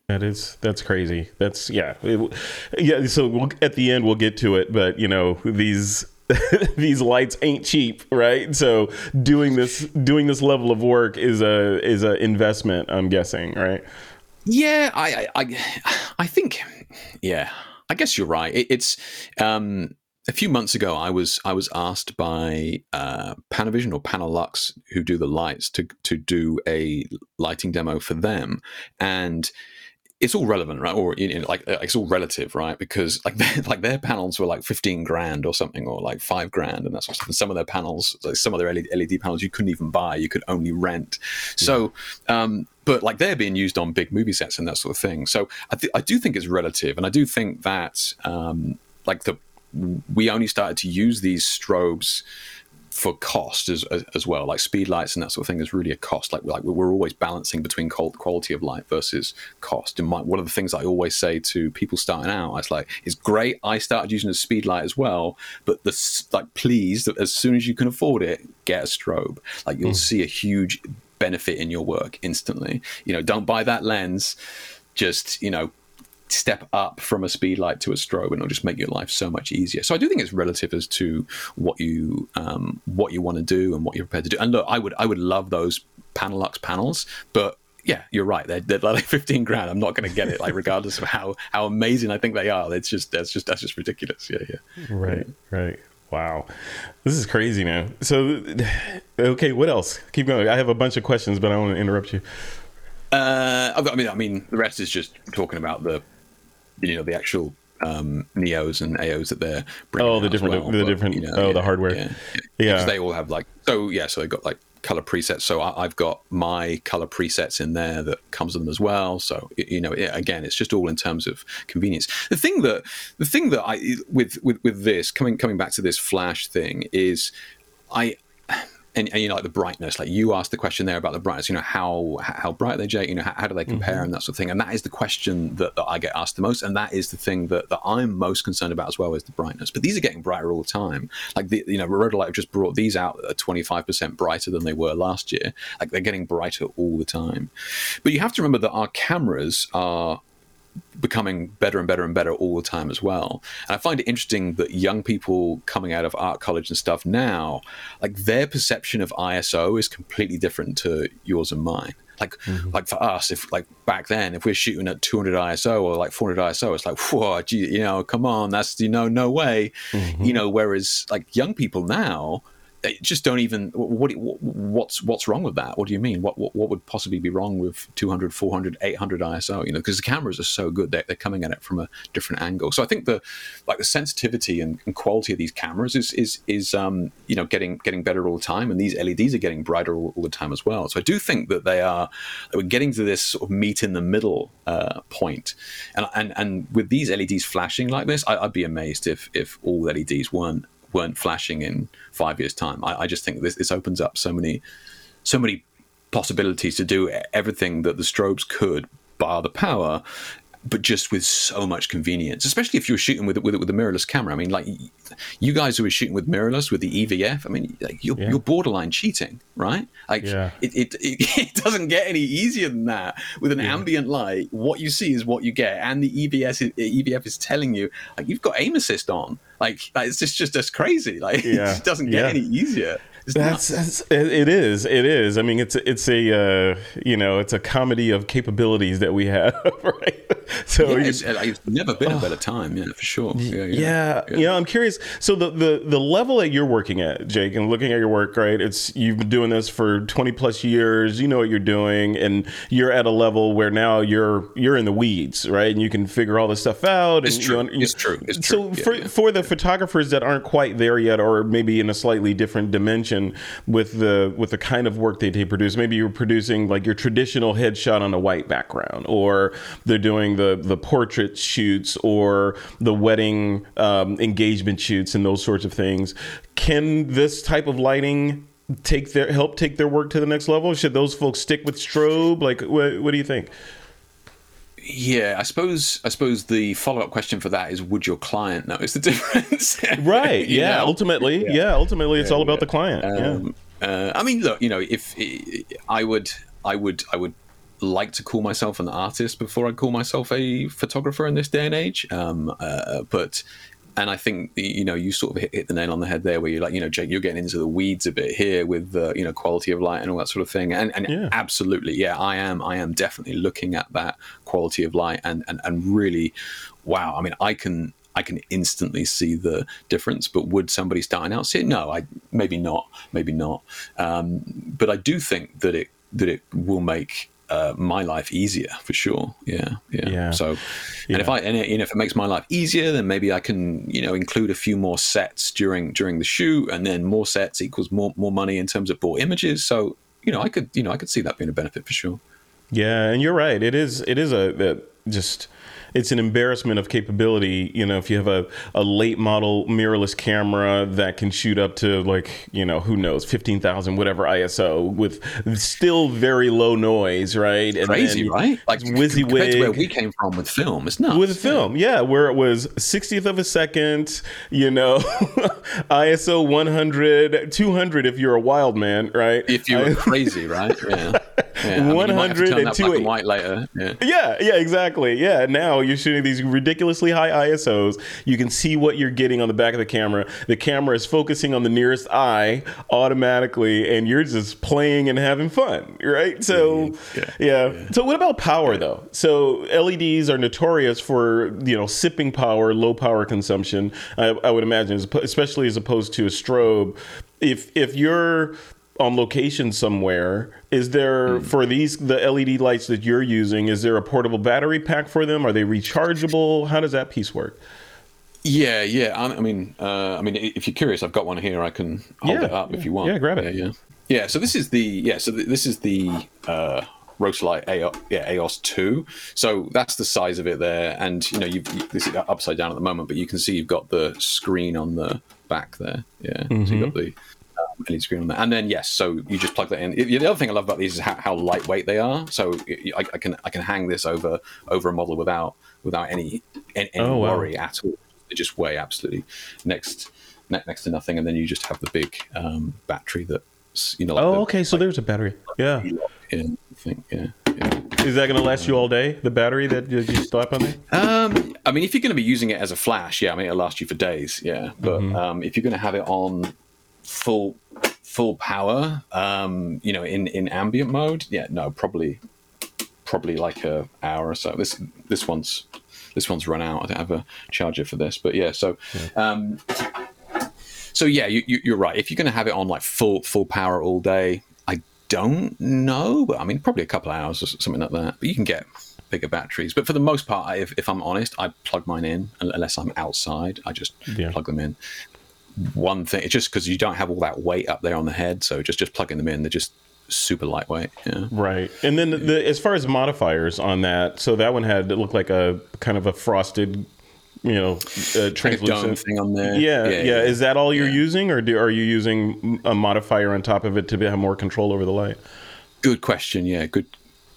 That is, that's crazy. That's yeah. It, yeah. So we'll, at the end, we'll get to it. But, you know, these these lights ain't cheap, right? So doing this doing this level of work is a is a investment, I'm guessing, right? Yeah, I I I think yeah, I guess you're right. It, it's um a few months ago I was I was asked by uh Panavision or Panalux, who do the lights, to to do a lighting demo for them. And it's all relevant, right? Or you know, like it's all relative, right? Because like their, like their panels were like fifteen grand or something, or like five grand, and that sort of stuff. And some of their panels, like some of their L E D panels, you couldn't even buy; you could only rent. Yeah. So, um, but like they're being used on big movie sets and that sort of thing. So I, th- I do think it's relative, and I do think that um, like the we only started to use these strobes for cost as as well, like speed lights and that sort of thing is really a cost. Like like we're always balancing between quality of light versus cost. And my, one of the things I always say to people starting out, it's like, it's great. I started using a speed light as well, but the like, please, as soon as you can afford it, get a strobe. Like you'll mm. see a huge benefit in your work instantly. You know, don't buy that lens. Just you know. step up from a speed light to a strobe, and it'll just make your life so much easier. So I do think it's relative as to what you um, what you want to do and what you're prepared to do. And look, I would I would love those Panalux panels, but yeah, you're right. They're, they're like fifteen grand. I'm not going to get it, like regardless of how, how amazing I think they are. It's just that's just that's just ridiculous. Yeah, yeah. Right, right. Wow, this is crazy now. So, okay, what else? Keep going. I have a bunch of questions, but I don't want to interrupt you. Uh, I've got. I mean, I mean, the rest is just talking about the. You know the actual um, Neos and A Os that they're bringing. Oh, the different, well, the but, different. You know, oh, yeah, the hardware. Yeah, yeah. yeah. They all have like so. Yeah, so they got like color presets. So I, I've got my color presets in there that comes with them as well. So you know, yeah, again, it's just all in terms of convenience. The thing that the thing that I with with, with this coming coming back to this flash thing is, I. And, and you know, like the brightness, like you asked the question there about the brightness, you know, how how bright are they, Jake? You know, how, how do they compare mm-hmm. and that sort of thing? And that is the question that, that I get asked the most. And that is the thing that, that I'm most concerned about as well, is the brightness. But these are getting brighter all the time. Like, the, you know, Rotolight have just brought these out at twenty-five percent brighter than they were last year. Like, they're getting brighter all the time. But you have to remember that our cameras are becoming better and better and better all the time as well. And I find it interesting that young people coming out of art college and stuff now, like their perception of I S O is completely different to yours and mine. Like, mm-hmm. like for us, if like back then, if we're shooting at two hundred I S O or like four hundred I S O, it's like, whoa, gee, you know, come on, that's, you know, no way. Mm-hmm. You know, whereas like young people now, they just don't even, what, what what's what's wrong with that? What do you mean? What what, what would possibly be wrong with two hundred, four hundred, eight hundred I S O? You know, because the cameras are so good, they're, they're coming at it from a different angle. So I think the like the sensitivity and, and quality of these cameras is is is um you know getting getting better all the time, and these L E Ds are getting brighter all, all the time as well. So I do think that they are that we're getting to this sort of meet in the middle uh, point, and and and with these L E Ds flashing like this, I, I'd be amazed if if all L E Ds weren't. weren't flashing in five years time. I, I just think this, this opens up so many, so many possibilities to do everything that the strobes could, bar the power, but just with so much convenience, especially if you're shooting with with, with a mirrorless camera. I mean, like you guys who are shooting with mirrorless with the E V F, I mean, like you're, yeah. you're borderline cheating, right? Like yeah. it, it, it, it doesn't get any easier than that. With an yeah. ambient light, what you see is what you get. And the E V S, E V F is telling you, like, you've got aim assist on. Like, like it's just, just, just crazy. Like yeah. it just doesn't get yeah. any easier. That's, that's it is it is I mean it's it's a uh, you know it's a comedy of capabilities that we have, right? So yeah, it's, it's never been oh, a better time, yeah, for sure. Yeah, yeah, yeah, yeah. You know, I'm curious. So the, the the level that you're working at, Jake, and looking at your work, right? It's you've been doing this for twenty plus years. You know what you're doing, and you're at a level where now you're you're in the weeds, right? And you can figure all this stuff out. It's and, true. You know, it's true. It's true. So yeah, for yeah. for the photographers that aren't quite there yet, or maybe in a slightly different dimension. With the with the kind of work that they produce, maybe you're producing like your traditional headshot on a white background, or they're doing the the portrait shoots or the wedding um, engagement shoots and those sorts of things. Can this type of lighting take their help take their work to the next level? Should those folks stick with strobe? Like, wh- what do you think? Yeah, I suppose. I suppose the follow-up question for that is: would your client notice the difference? Right. Yeah, know? ultimately, yeah. yeah. Ultimately, it's yeah, all about yeah. the client. Um, yeah. uh, I mean, look. You know, if I would, I would, I would like to call myself an artist before I call myself a photographer in this day and age. Um, uh, but. And I think, you know, you sort of hit, hit the nail on the head there where you're like, you know, Jake, you're getting into the weeds a bit here with the, uh, you know, quality of light and all that sort of thing. And, and yeah. absolutely, yeah, I am. I am definitely looking at that quality of light and, and, and really, wow. I mean, I can I can instantly see the difference. But would somebody starting out see it? No, I maybe not, maybe not. Um, but I do think that it that it will make Uh, my life easier for sure. Yeah, yeah. yeah. So, and yeah. if I and it, you know, if it makes my life easier, then maybe I can you know include a few more sets during during the shoot, and then more sets equals more more money in terms of bought images. So you know, I could you know I could see that being a benefit for sure. Yeah, and you're right. It is it is a, a just. it's an embarrassment of capability, you know, if you have a, a late model mirrorless camera that can shoot up to, like, you know, who knows, fifteen thousand, whatever I S O with still very low noise, right? It's crazy, and, right? Like, WYSIWYG. Compared to where we came from with film, it's nuts. With film, yeah, where it was sixtieth of a second, you know, I S O one hundred, two hundred if you're a wild man, right? If you were crazy, right? Yeah. Yeah, one hundred I mean, and two eighty. White later. Yeah. yeah, yeah, exactly. Yeah, now you're shooting these ridiculously high I S Os. You can see what you're getting on the back of the camera. The camera is focusing on the nearest eye automatically, and you're just playing and having fun, right? So, yeah. yeah. yeah. So, what about power, yeah. though? So, L E Ds are notorious for, you know, sipping power, low power consumption. I, I would imagine, especially as opposed to a strobe. If if you're on location somewhere, is there mm. for these the L E D lights that you're using, is there a portable battery pack for them? Are they rechargeable? How does that piece work? Yeah, yeah. I, I mean, uh, I mean, if you're curious, I've got one here. I can hold yeah, it up yeah, if you want. Yeah, grab it. Yeah, yeah. yeah so this is the yeah. So th- this is the uh, Rotolight A O S, yeah, A O S two. So that's the size of it there, and you know, you've, you this is upside down at the moment, but you can see you've got the screen on the back there. Yeah, mm-hmm. So you've got the L E D screen on that, and then yes, so you just plug that in. The other thing I love about these is how, how lightweight they are. So I, I can I can hang this over over a model without without any any, any oh, wow. worry at all. They just weigh absolutely next next to nothing, and then you just have the big um, battery that you know. Like oh, the, okay. So like, there's a battery. Yeah. Yeah. I think, yeah. Yeah. Is that going to last you all day? The battery that you slap on there? Um, I mean, if you're going to be using it as a flash, yeah, I mean, it'll last you for days. Yeah, but mm-hmm. um, if you're going to have it on full full power um you know in in ambient mode, yeah no probably probably like a hour or so. This this one's this one's run out. I don't have a charger for this, but yeah so yeah. um so yeah you, you you're right. If you're going to have it on like full full power all day, I don't know, but I mean probably a couple of hours or something like that. But you can get bigger batteries, but for the most part, if, if I'm honest, I plug mine in unless I'm outside. I just yeah. plug them in. One thing, it's just because you don't have all that weight up there on the head, so just just plugging them in, they're just super lightweight. Yeah. Right. And then the, the, as far as modifiers on that, so that one had it looked like a kind of a frosted, you know, uh, translucent like thing on there. Yeah, yeah, yeah. yeah. Is that all you're yeah. using, or do, are you using a modifier on top of it to have more control over the light? Good question. Yeah, good.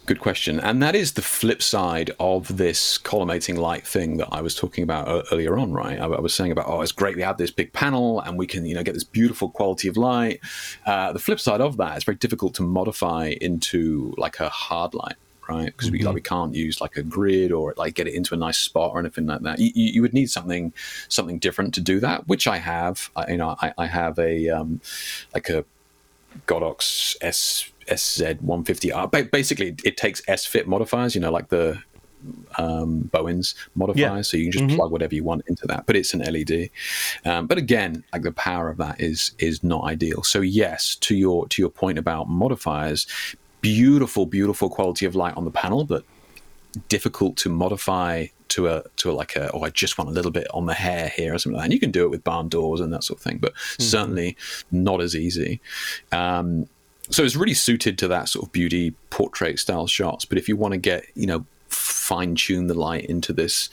Good question. And that is the flip side of this collimating light thing that I was talking about earlier on, right? I, I was saying about, oh, it's great we have this big panel and we can, you know, get this beautiful quality of light. Uh, the flip side of that is very difficult to modify into like a hard light, right? Because mm-hmm. we, like, we can't use like a grid or like get it into a nice spot or anything like that. You, you would need something something different to do that, which I have. I, you know, I, I have a um, like a Godox S. S Z one fifty R. Basically, it takes S-fit modifiers, you know, like the um, Bowens modifiers. Yeah. So you can just mm-hmm. plug whatever you want into that. But it's an L E D. Um, but again, like the power of that is is not ideal. So yes, to your to your point about modifiers, beautiful, beautiful quality of light on the panel, but difficult to modify to a to a, like a oh I just want a little bit on the hair here or something like that. And you can do it with barn doors and that sort of thing, but mm-hmm. certainly not as easy. Um, So it's really suited to that sort of beauty portrait style shots. But if you want to get, you know, fine tune the light into this,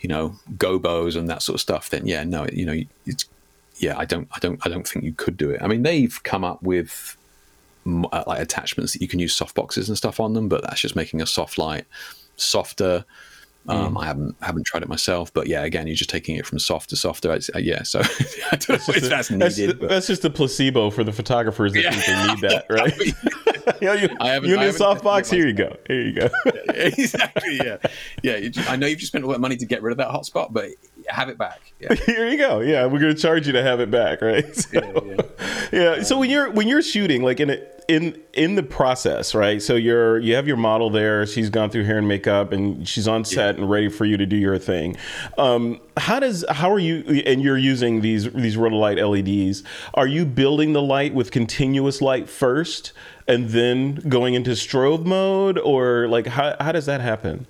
you know, gobos and that sort of stuff, then yeah, no, you know, it's yeah, I don't, I don't, I don't think you could do it. I mean, they've come up with uh, like attachments that you can use soft boxes and stuff on them, but that's just making a soft light softer. Um, mm. I haven't haven't tried it myself, but yeah, again, you're just taking it from soft to softer. It's, uh, yeah, so I don't that's know if that's a, needed. That's, the, that's just a placebo for the photographers that yeah. think they need that, right? you, know, you, I haven't, you need I haven't, a softbox? Here you go. Here you go. yeah, exactly, yeah. yeah you just, I know you've just spent all that money to get rid of that hotspot, but have it back. Yeah. Here you go. Yeah, we're going to charge you to have it back, right? So, yeah, yeah. yeah. So when you're when you're shooting, like in a in in the process, right? So you're you have your model there. She's gone through hair and makeup, and she's on set yeah. and ready for you to do your thing. Um, how does how are you? And you're using these these Rotolight L E Ds. Are you building the light with continuous light first, and then going into strobe mode, or like how how does that happen?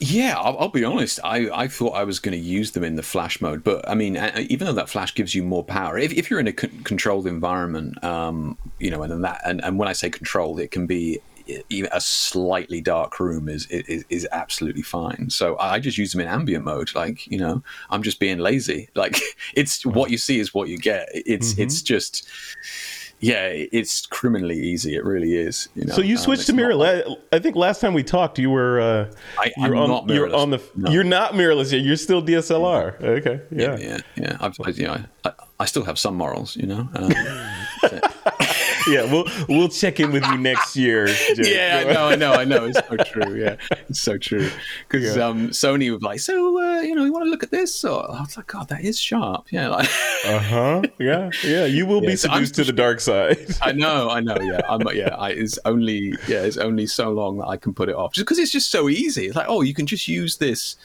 Yeah, I'll, I'll be honest. I, I thought I was going to use them in the flash mode, but I mean, even though that flash gives you more power, if, if you're in a c- controlled environment, um, you know, and, and that, and, and when I say controlled, it can be even a slightly dark room is, is is absolutely fine. So I just use them in ambient mode. Like, you know, I'm just being lazy. Like, it's what you see is what you get. It's mm-hmm. it's just, yeah, it's criminally easy. It really is. You know? So you switched um, to mirrorless. Like, I think last time we talked, you were uh, I, you're, I'm on, not you're on the no. you're not mirrorless yet. You're still D S L R. Yeah. Okay. Yeah. Yeah. Yeah. I've, I, you know, I, I still have some morals. You know. Um, so. Yeah, we'll we'll check in with you next year, Jake. Yeah, I know, I know, I know. It's so true. Yeah, it's so true. Because yeah. um, Sony was like, so, uh, you know, you want to look at this? Or I was like, God, that is sharp. Yeah. Like, uh huh. Yeah, yeah. You will yeah, be so seduced I'm, to the dark side. I know, I know. Yeah, I'm. Yeah, I, it's only. Yeah, it's only so long that I can put it off, just because it's just so easy. It's like, oh, you can just use this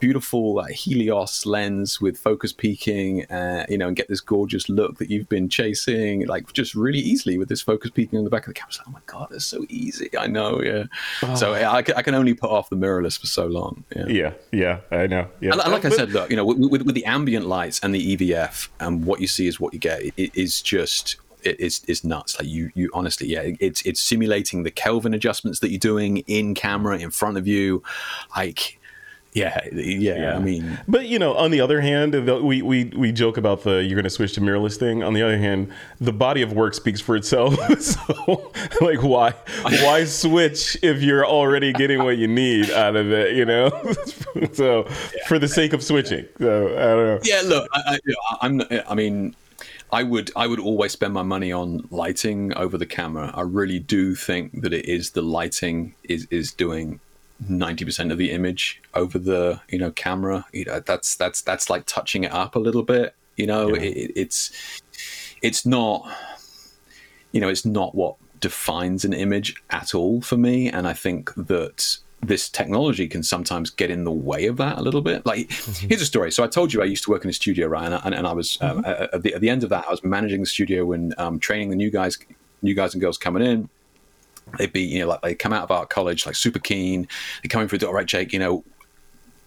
beautiful like, Helios lens with focus peaking, uh, you know, and get this gorgeous look that you've been chasing, like just really easily with this focus peaking on the back of the camera. It's like, oh my God, that's so easy. I know, yeah. Oh. So I, I can only put off the mirrorless for so long. Yeah, yeah, yeah I know. Yeah. And, and like I said, look, you know, with, with, with the ambient lights and the E V F and what you see is what you get, it is just... It's it's nuts. Like you, you honestly, yeah. It's it's simulating the Kelvin adjustments that you're doing in camera in front of you, like, yeah, yeah, yeah. I mean, but you know, on the other hand, we we we joke about the you're going to switch to mirrorless thing. On the other hand, the body of work speaks for itself. So, like, why why switch if you're already getting what you need out of it? You know, so yeah. for the sake of switching. So I don't know. Yeah, look, I, I, I'm. I mean. I would I would always spend my money on lighting over the camera. I really do think that it is the lighting is, is doing ninety percent of the image over the, you know, camera. You know, that's that's that's like touching it up a little bit. You know, yeah. it, it's it's not you know it's not what defines an image at all for me. And I think that this technology can sometimes get in the way of that a little bit. Like, mm-hmm. here's a story. So I told you I used to work in a studio, right? And I, and, and I was mm-hmm. um, at, the, at the end of that, I was managing the studio and um, training the new guys, new guys and girls coming in. They'd be, you know, like they come out of art college, like super keen. They come in for a door, right, Jake, you know,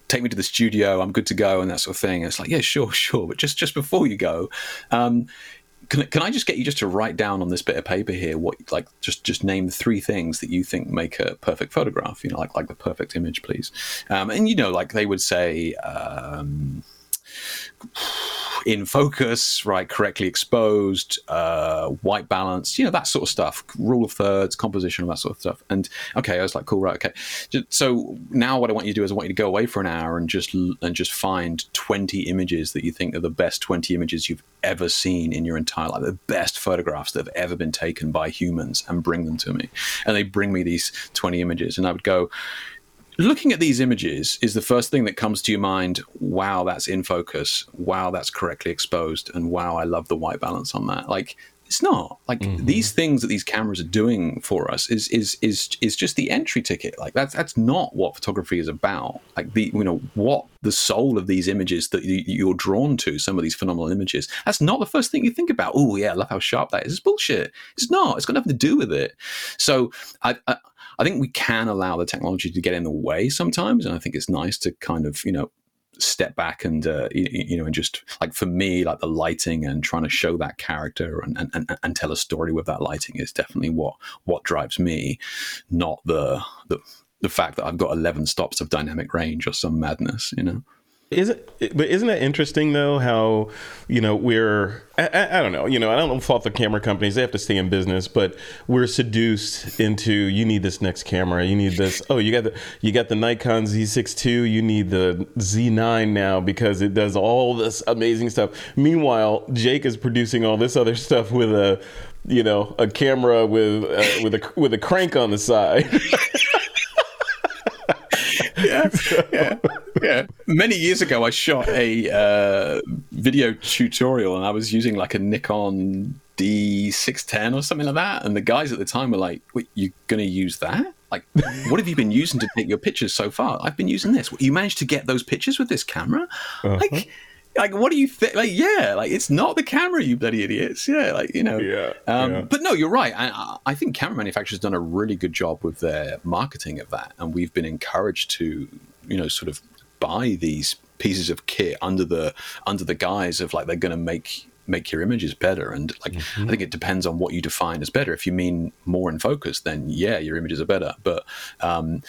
take me to the studio. I'm good to go and that sort of thing. And it's like, yeah, sure, sure. But just, just before you go, um, Can, can I just get you just to write down on this bit of paper here what like just just name three things that you think make a perfect photograph, you know, like like the perfect image, please. Um, and you know, like they would say um, in focus, right, correctly exposed, uh, white balance, you know, that sort of stuff, rule of thirds, composition, all that sort of stuff. And okay, I was like, cool, right, okay. So now what I want you to do is I want you to go away for an hour and just and just find twenty images that you think are the best twenty images you've ever seen in your entire life, the best photographs that have ever been taken by humans, and bring them to me. And they bring me these twenty images, and I would go, looking at these images, is the first thing that comes to your mind, wow, that's in focus, wow, that's correctly exposed, and wow, I love the white balance on that? Like, it's not. Like, mm-hmm. these things that these cameras are doing for us is is is is just the entry ticket. Like, that's that's not what photography is about. Like, the you know, what the soul of these images that you, you're drawn to, some of these phenomenal images, that's not the first thing you think about. Oh, yeah, I love how sharp that is. It's bullshit. It's not. It's got nothing to do with it. So I... I I think we can allow the technology to get in the way sometimes, and I think it's nice to kind of, you know, step back and, uh, you, you know, and just like for me, like the lighting and trying to show that character and and, and, and tell a story with that lighting is definitely what what drives me, not the, the the fact that I've got eleven stops of dynamic range or some madness, you know. Isn't but isn't it interesting though how, you know, we're I, I don't know you know I don't fault the camera companies, they have to stay in business, but we're seduced into, you need this next camera, you need this, oh you got the you got the Nikon Z six two, you need the Z nine now because it does all this amazing stuff. Meanwhile, Jake is producing all this other stuff with a you know a camera with uh, with a with a crank on the side. Yeah, yeah, yeah. Many years ago, I shot a uh, video tutorial, and I was using like a Nikon D six ten or something like that. And the guys at the time were like, "Wait, you're going to use that? Like, what have you been using to take your pictures so far? I've been using this. You managed to get those pictures with this camera? Uh-huh. Like, like what do you think? Like, yeah, like it's not the camera, you bloody idiots. Yeah, like you know. Yeah, um, yeah. But no, you're right. I, I think camera manufacturers done a really good job with their marketing of that, and we've been encouraged to, you know, sort of buy these pieces of kit under the under the guise of like they're going to make make your images better. And like, mm-hmm. I think it depends on what you define as better. If you mean more in focus, then yeah, your images are better. But um,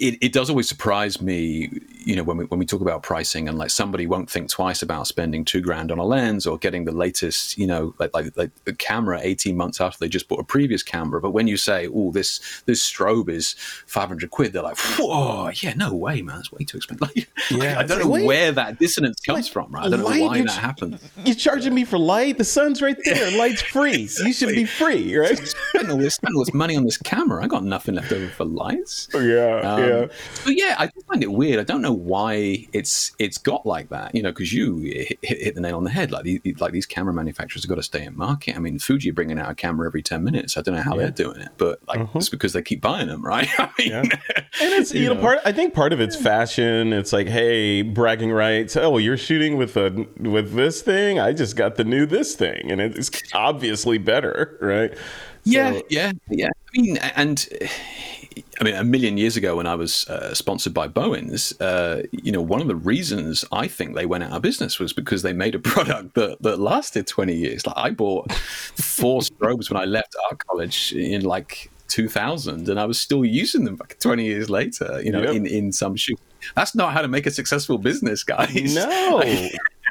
it, it does always surprise me, you know, when we when we talk about pricing, and like somebody won't think twice about spending two grand on a lens or getting the latest, you know, like like, like the camera eighteen months after they just bought a previous camera. But when you say, oh, this this strobe is five hundred quid, they're like, whoa, yeah, no way, man, it's way too expensive. Like, yeah, I don't know where that dissonance comes like, from, right? I don't light, know why that happens. You're charging me for light. The sun's right there. Light's free. Exactly. You should be free, right? Spend all this, spend all this money on this camera. I got nothing left over for lights. Yeah. Um, Yeah. So yeah, I find it weird. I don't know why it's it's got like that, you know, because you hit, hit the nail on the head. Like these, like these camera manufacturers have got to stay in market. I mean, Fuji are bringing out a camera every ten minutes. I don't know how yeah. they're doing it, but like uh-huh. it's because they keep buying them, right? I mean, yeah. and it's you, you know, know part. I think part of it's fashion. It's like, hey, bragging rights. Oh, you're shooting with a with this thing. I just got the new this thing, and it's obviously better, right? Yeah, so, yeah, yeah. I mean, and. I mean, a million years ago when I was uh, sponsored by Bowens, uh, you know, one of the reasons I think they went out of business was because they made a product that, that lasted twenty years. Like I bought four strobes when I left art college in like two thousand, and I was still using them like twenty years later, you know, yep. in, in some shoot. That's not how to make a successful business, guys. No.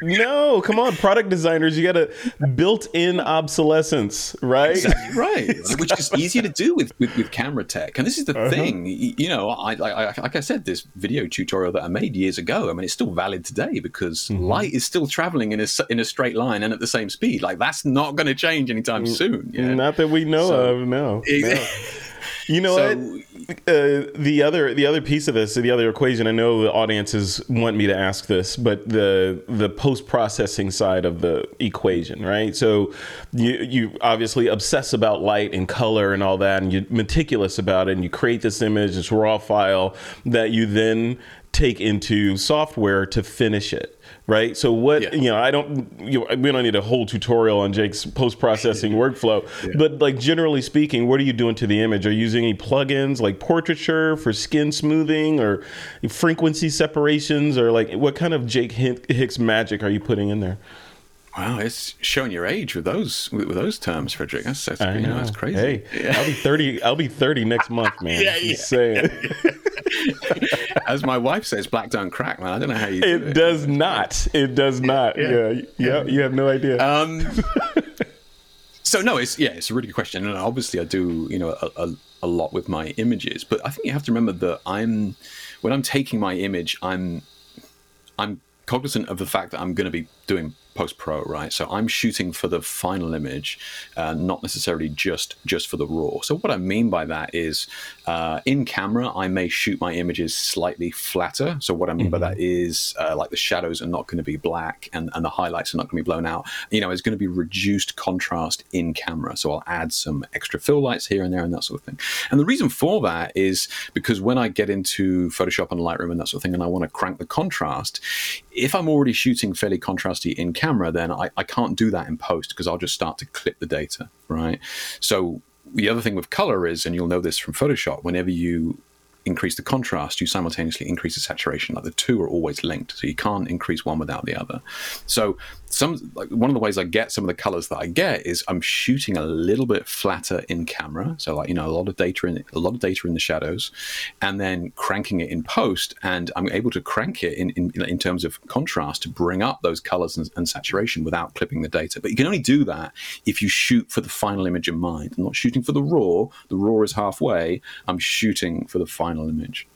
No, come on, product designers, you got a built-in obsolescence, right? Exactly right, which is easier to do with, with, with camera tech. And this is the uh-huh. thing, you know, I, I, like I said, this video tutorial that I made years ago, I mean, it's still valid today because mm-hmm. light is still traveling in a, in a straight line and at the same speed. Like, that's not going to change anytime mm-hmm. soon. Yeah? Not that we know so, of, no. Exactly. No. You know so, what? Uh, the other the other piece of this, the other equation. I know the audiences want me to ask this, but the the post processing side of the equation, right? So you you obviously obsess about light and color and all that, and you're meticulous about it, and you create this image, this raw file that you then take into software to finish it. Right. So what, yeah. you know, I don't, you know, we don't need a whole tutorial on Jake's post-processing workflow, yeah. but like generally speaking, what are you doing to the image? Are you using any plugins like portraiture for skin smoothing or frequency separations, or like what kind of Jake Hicks magic are you putting in there? Wow, it's showing your age with those with those terms, Frederick. That's, that's, you know. Know, that's crazy. Hey, yeah. I'll be thirty. I'll be thirty next month, man. yeah, yeah. Just saying. As my wife says, black don't crack, man. I don't know how you. It do does it. not. It does not. Yeah. yeah, yeah. You have no idea. Um. So no, it's yeah, it's a really good question, and obviously I do, you know, a, a, a lot with my images, but I think you have to remember that I'm when I'm taking my image, I'm I'm cognizant of the fact that I'm going to be doing post-pro, right? So I'm shooting for the final image, uh, not necessarily just just for the raw. So what I mean by that is uh, in camera, I may shoot my images slightly flatter. So what I mean mm-hmm. by that is uh, like the shadows are not going to be black, and, and the highlights are not going to be blown out. You know, it's going to be reduced contrast in camera. So I'll add some extra fill lights here and there and that sort of thing. And the reason for that is because when I get into Photoshop and Lightroom and that sort of thing, and I want to crank the contrast, if I'm already shooting fairly contrasty in camera, camera, then I, I can't do that in post because I'll just start to clip the data, right? So the other thing with color is, and you'll know this from Photoshop, whenever you increase the contrast, you simultaneously increase the saturation. Like the two are always linked, so you can't increase one without the other. So some like one of the ways I get some of the colors that I get is I'm shooting a little bit flatter in camera, so like you know a lot of data in a lot of data in the shadows, and then cranking it in post, and I'm able to crank it in in, in terms of contrast to bring up those colors and, and saturation without clipping the data. But you can only do that if you shoot for the final image in mind. I'm not shooting for the raw. The raw is halfway. I'm shooting for the final image.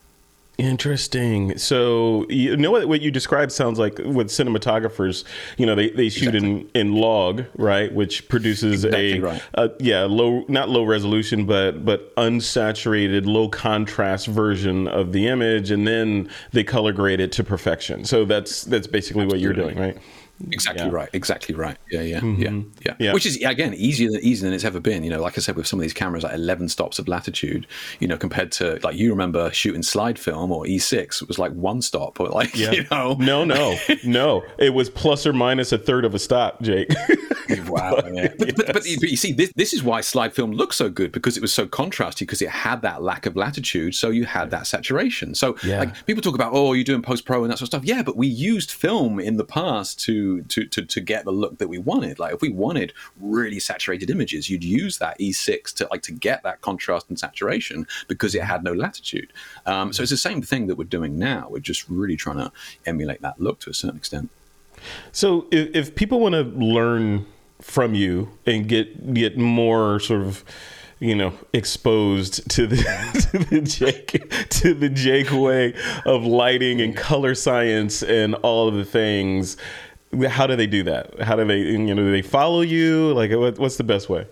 Interesting. So you know what, what you described sounds like with cinematographers, you know, they, they shoot exactly. in, in log, right, which produces exactly a, right. a yeah low not low resolution but but unsaturated low contrast version of the image, and then they color grade it to perfection. So that's that's basically Absolutely. what you're doing, right? Exactly yeah. right. Exactly right. Yeah, yeah, mm-hmm. yeah, yeah, yeah. Which is again easier than easier than it's ever been. You know, like I said, with some of these cameras, like eleven stops of latitude. You know, compared to like you remember shooting slide film or E six, it was like one stop or like yeah. you know. No, no, no. It was plus or minus a third of a stop, Jake. Wow. But, yeah. but, yes. but, but you see, this this is why slide film looked so good, because it was so contrasty, because it had that lack of latitude, so you had that saturation. So yeah. like people talk about, oh, you're doing post pro and that sort of stuff. Yeah, but we used film in the past to to, to, to, to get the look that we wanted. Like if we wanted really saturated images, you'd use that E six to like to get that contrast and saturation because it had no latitude. Um, so it's the same thing that we're doing now. We're just really trying to emulate that look to a certain extent. So if, if people want to learn from you and get get more sort of, you know, exposed to the to the Jake to the Jake way of lighting and color science and all of the things, how do they do that? How do they, you know, do they follow you? Like, what, what's the best way?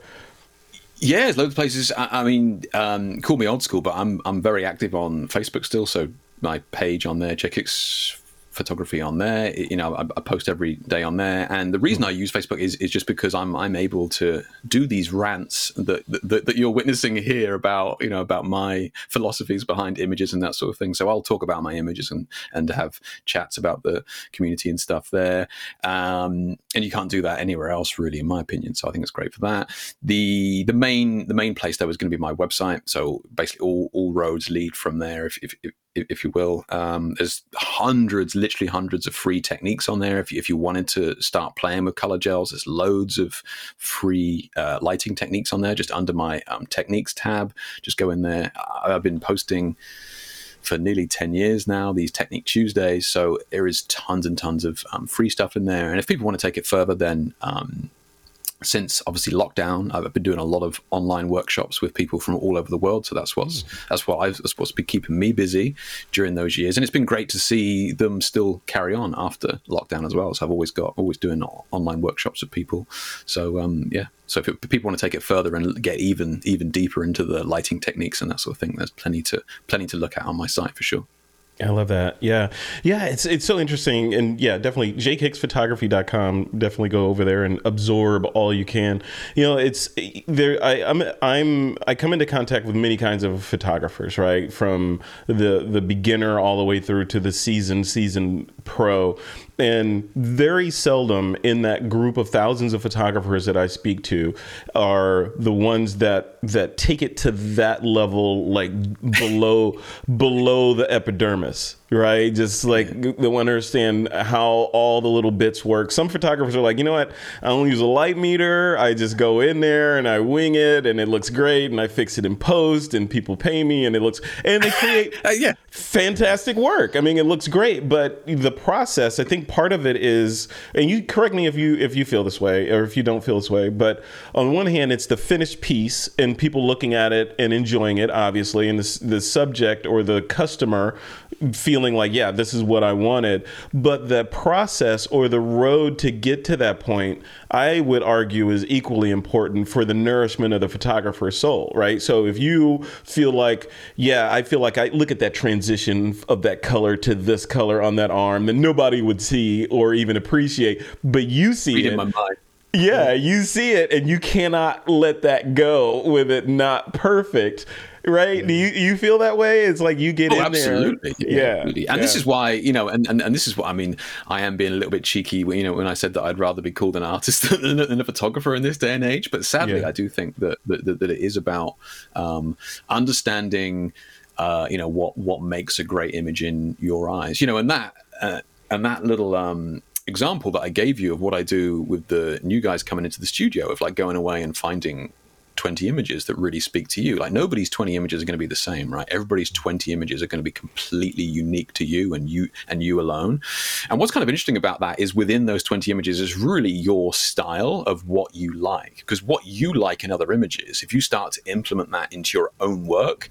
Yeah, there's loads of places. I, I mean, um, call me old school, but I'm I'm very active on Facebook still. So my page on there, Jake Hicks Photography on there, you know, I, I post every day on there. And the reason I use Facebook is, is just because I'm I'm able to do these rants that, that that you're witnessing here about, you know, about my philosophies behind images and that sort of thing. So I'll talk about my images and and have chats about the community and stuff there. Um, and you can't do that anywhere else, really, in my opinion. So I think it's great for that. The the main the main place though is going to be my website. So basically, all all roads lead from there. If if, if if you will. Um, there's hundreds, literally hundreds of free techniques on there. If you, if you wanted to start playing with color gels, there's loads of free uh, lighting techniques on there. Just under my um, techniques tab, just go in there. I've been posting for nearly ten years now, these Technique Tuesdays. So there is tons and tons of um, free stuff in there. And if people want to take it further, then um, since obviously lockdown, I've been doing a lot of online workshops with people from all over the world. So that's what's mm. that's what I've that's what's been keeping me busy during those years, and it's been great to see them still carry on after lockdown as well. So I've always got always doing online workshops with people. So um, yeah, so if, it, if people want to take it further and get even even deeper into the lighting techniques and that sort of thing, there's plenty to plenty to look at on my site for sure. I love that. Yeah. Yeah. It's, it's so interesting. And yeah, definitely jake hicks photography dot com. Definitely go over there and absorb all you can. You know, it's there. I, I'm, I'm, I come into contact with many kinds of photographers, right? From the, the beginner all the way through to the seasoned, seasoned pro. And very seldom in that group of thousands of photographers that I speak to are the ones that that take it to that level, like below below the epidermis, right? Just like they want to understand how all the little bits work. Some photographers are like, you know what? I only use a light meter. I just go in there and I wing it, and it looks great, and I fix it in post, and people pay me, and it looks and they create uh, yeah. fantastic work. I mean, it looks great, but the process, I think. Part of it is, and you correct me if you if you feel this way or if you don't feel this way, but on one hand, it's the finished piece and people looking at it and enjoying it, obviously, and the, the subject or the customer feeling like, yeah, this is what I wanted. But the process or the road to get to that point, I would argue, is equally important for the nourishment of the photographer's soul, right? So if you feel like, yeah, I feel like I look at that transition of that color to this color on that arm that nobody would see or even appreciate, but you see Reading it my mind. Yeah, you see it and you cannot let that go with it not perfect, right? Do you, you feel that way? It's like you get oh, in absolutely. There. Yeah, yeah. Absolutely. And yeah. This is why, you know, and, and, and this is what I mean, I am being a little bit cheeky, you know, when I said that I'd rather be called an artist than, than a photographer in this day and age. But sadly, yeah. I do think that, that, that it is about um, understanding, uh, you know, what, what makes a great image in your eyes, you know, and that, uh, And that little um, example that I gave you of what I do with the new guys coming into the studio, of like going away and finding twenty images that really speak to you. Like nobody's twenty images are going to be the same, right? Everybody's twenty images are going to be completely unique to you and you and you alone. And what's kind of interesting about that is within those twenty images is really your style of what you like. Because what you like in other images, if you start to implement that into your own work,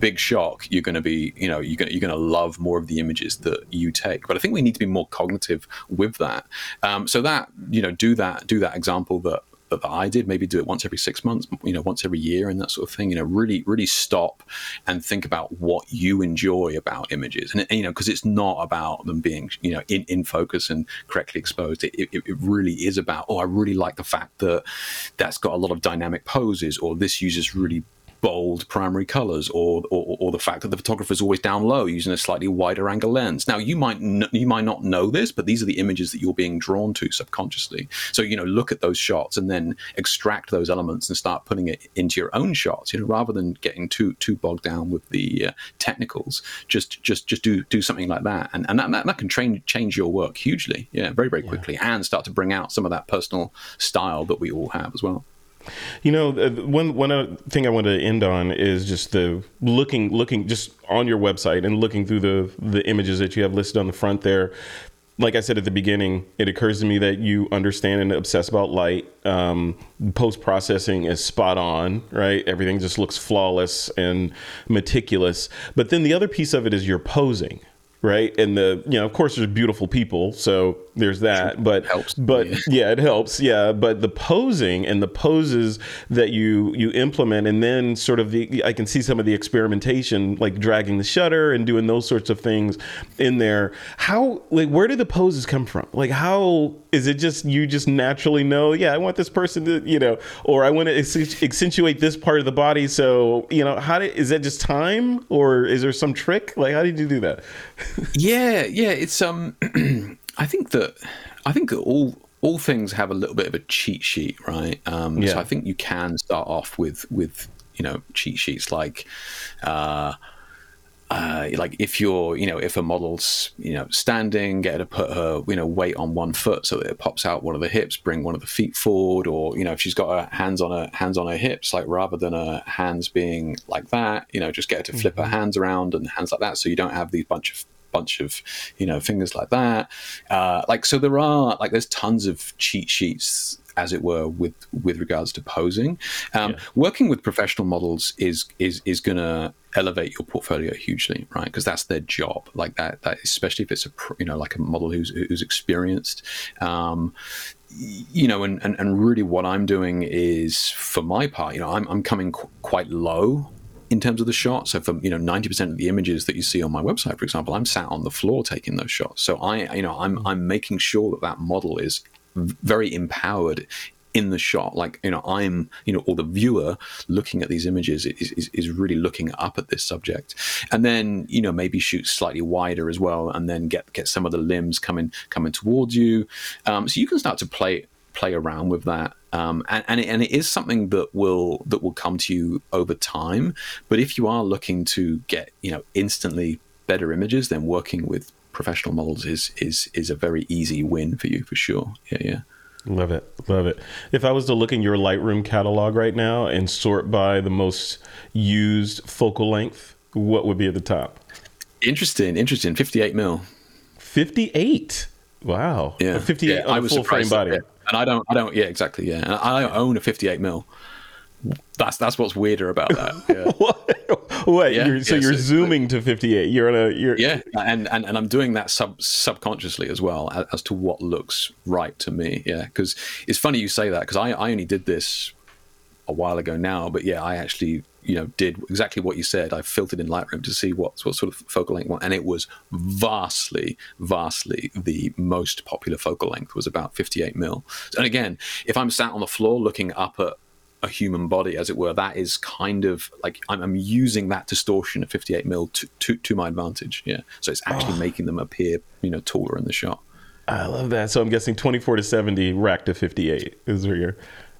big shock, you're going to be, you know, you're going to, you're going to love more of the images that you take. But I think we need to be more cognitive with that. Um, so that, you know, do that, do that example that, that I did, maybe do it once every six months, you know, once every year and that sort of thing, you know, really, really stop and think about what you enjoy about images. And, and you know, because it's not about them being, you know, in, in focus and correctly exposed. It, it, it really is about, oh, I really like the fact that that's got a lot of dynamic poses, or this uses really bold primary colors, or, or or the fact that the photographer is always down low using a slightly wider angle lens. Now, you might n- you might not know this, but these are the images that you're being drawn to subconsciously. So, you know, look at those shots and then extract those elements and start putting it into your own shots. You know, rather than getting too too bogged down with the uh, technicals, just just just do do something like that, and and that, that can train, change your work hugely. Yeah, very very quickly, yeah. And start to bring out some of that personal style that we all have as well. You know, one one other thing I want to end on is just the looking, looking just on your website and looking through the the images that you have listed on the front there. Like I said at the beginning, it occurs to me that you understand and obsess about light. Um, post-processing is spot on, right? Everything just looks flawless and meticulous. But then the other piece of it is your posing. Right. And the, you know, of course, there's beautiful people. So there's that. But helps. But yeah. yeah, it helps. Yeah. But the posing and the poses that you you implement, and then sort of the, I can see some of the experimentation, like dragging the shutter and doing those sorts of things in there. How, like, where do the poses come from? Like, how is it just you just naturally know, yeah, I want this person to, you know, or I want to ex- accentuate this part of the body. So, you know, how did, is that just time, or is there some trick? Like, how did you do that? yeah yeah it's um I think that I think that all all things have a little bit of a cheat sheet, right? um yeah. So I think you can start off with with you know cheat sheets like uh uh like if you're you know if a model's you know standing, get her to put her you know weight on one foot so that it pops out one of the hips, bring one of the feet forward, or you know if she's got her hands on her hands on her hips, like rather than her hands being like that, you know just get her to flip her hands around and hands like that, so you don't have these bunch of bunch of you know fingers like that. Uh like so there are like there's tons of cheat sheets, as it were, with with regards to posing. Um yeah. Working with professional models is is is gonna elevate your portfolio hugely, right? Because that's their job. Like that, that especially if it's a you know like a model who's who's experienced. Um, you know, and, and and really, what I'm doing is, for my part, you know, I'm I'm coming qu- quite low in terms of the shot. So for you know ninety percent of the images that you see on my website, for example, I'm sat on the floor taking those shots. So I you know I'm I'm making sure that that model is very empowered in the shot. Like, you know, I'm, you know, or the viewer looking at these images is, is, is really looking up at this subject. And then, you know, maybe shoot slightly wider as well, and then get, get some of the limbs coming, coming towards you. Um, so you can start to play, play around with that. Um, and, and, it, and it is something that will, that will come to you over time. But if you are looking to get, you know, instantly better images, then working with professional models is, is, is a very easy win for you, for sure. Yeah. Yeah. Love it. Love it. If I was to look in your Lightroom catalog right now and sort by the most used focal length, what would be at the top? Interesting. Interesting. fifty-eight mil. fifty-eight. Wow. Yeah. A fifty-eight yeah, on I a was full frame body. It. And I don't, I don't, yeah, exactly. Yeah. And I own a fifty-eight mil. That's, that's what's weirder about that. Yeah. what? Wait, yeah, you're, so yeah, you're so zooming like, to fifty-eight. You're on a, you're. Yeah. And, and, and I'm doing that sub subconsciously as well as, as to what looks right to me. Yeah. Cause it's funny you say that, cause I, I only did this a while ago now, but yeah, I actually, you know, did exactly what you said. I filtered in Lightroom to see what, what sort of focal length one, and it was vastly, vastly the most popular focal length was about fifty-eight mil. And again, if I'm sat on the floor looking up at a human body, as it were, that is kind of like I'm, I'm using that distortion of fifty-eight mil to, to to my advantage. Yeah, so it's actually oh. making them appear, you know, taller in the shot. I love that. So I'm guessing twenty-four to seventy, rack to fifty-eight is where you're.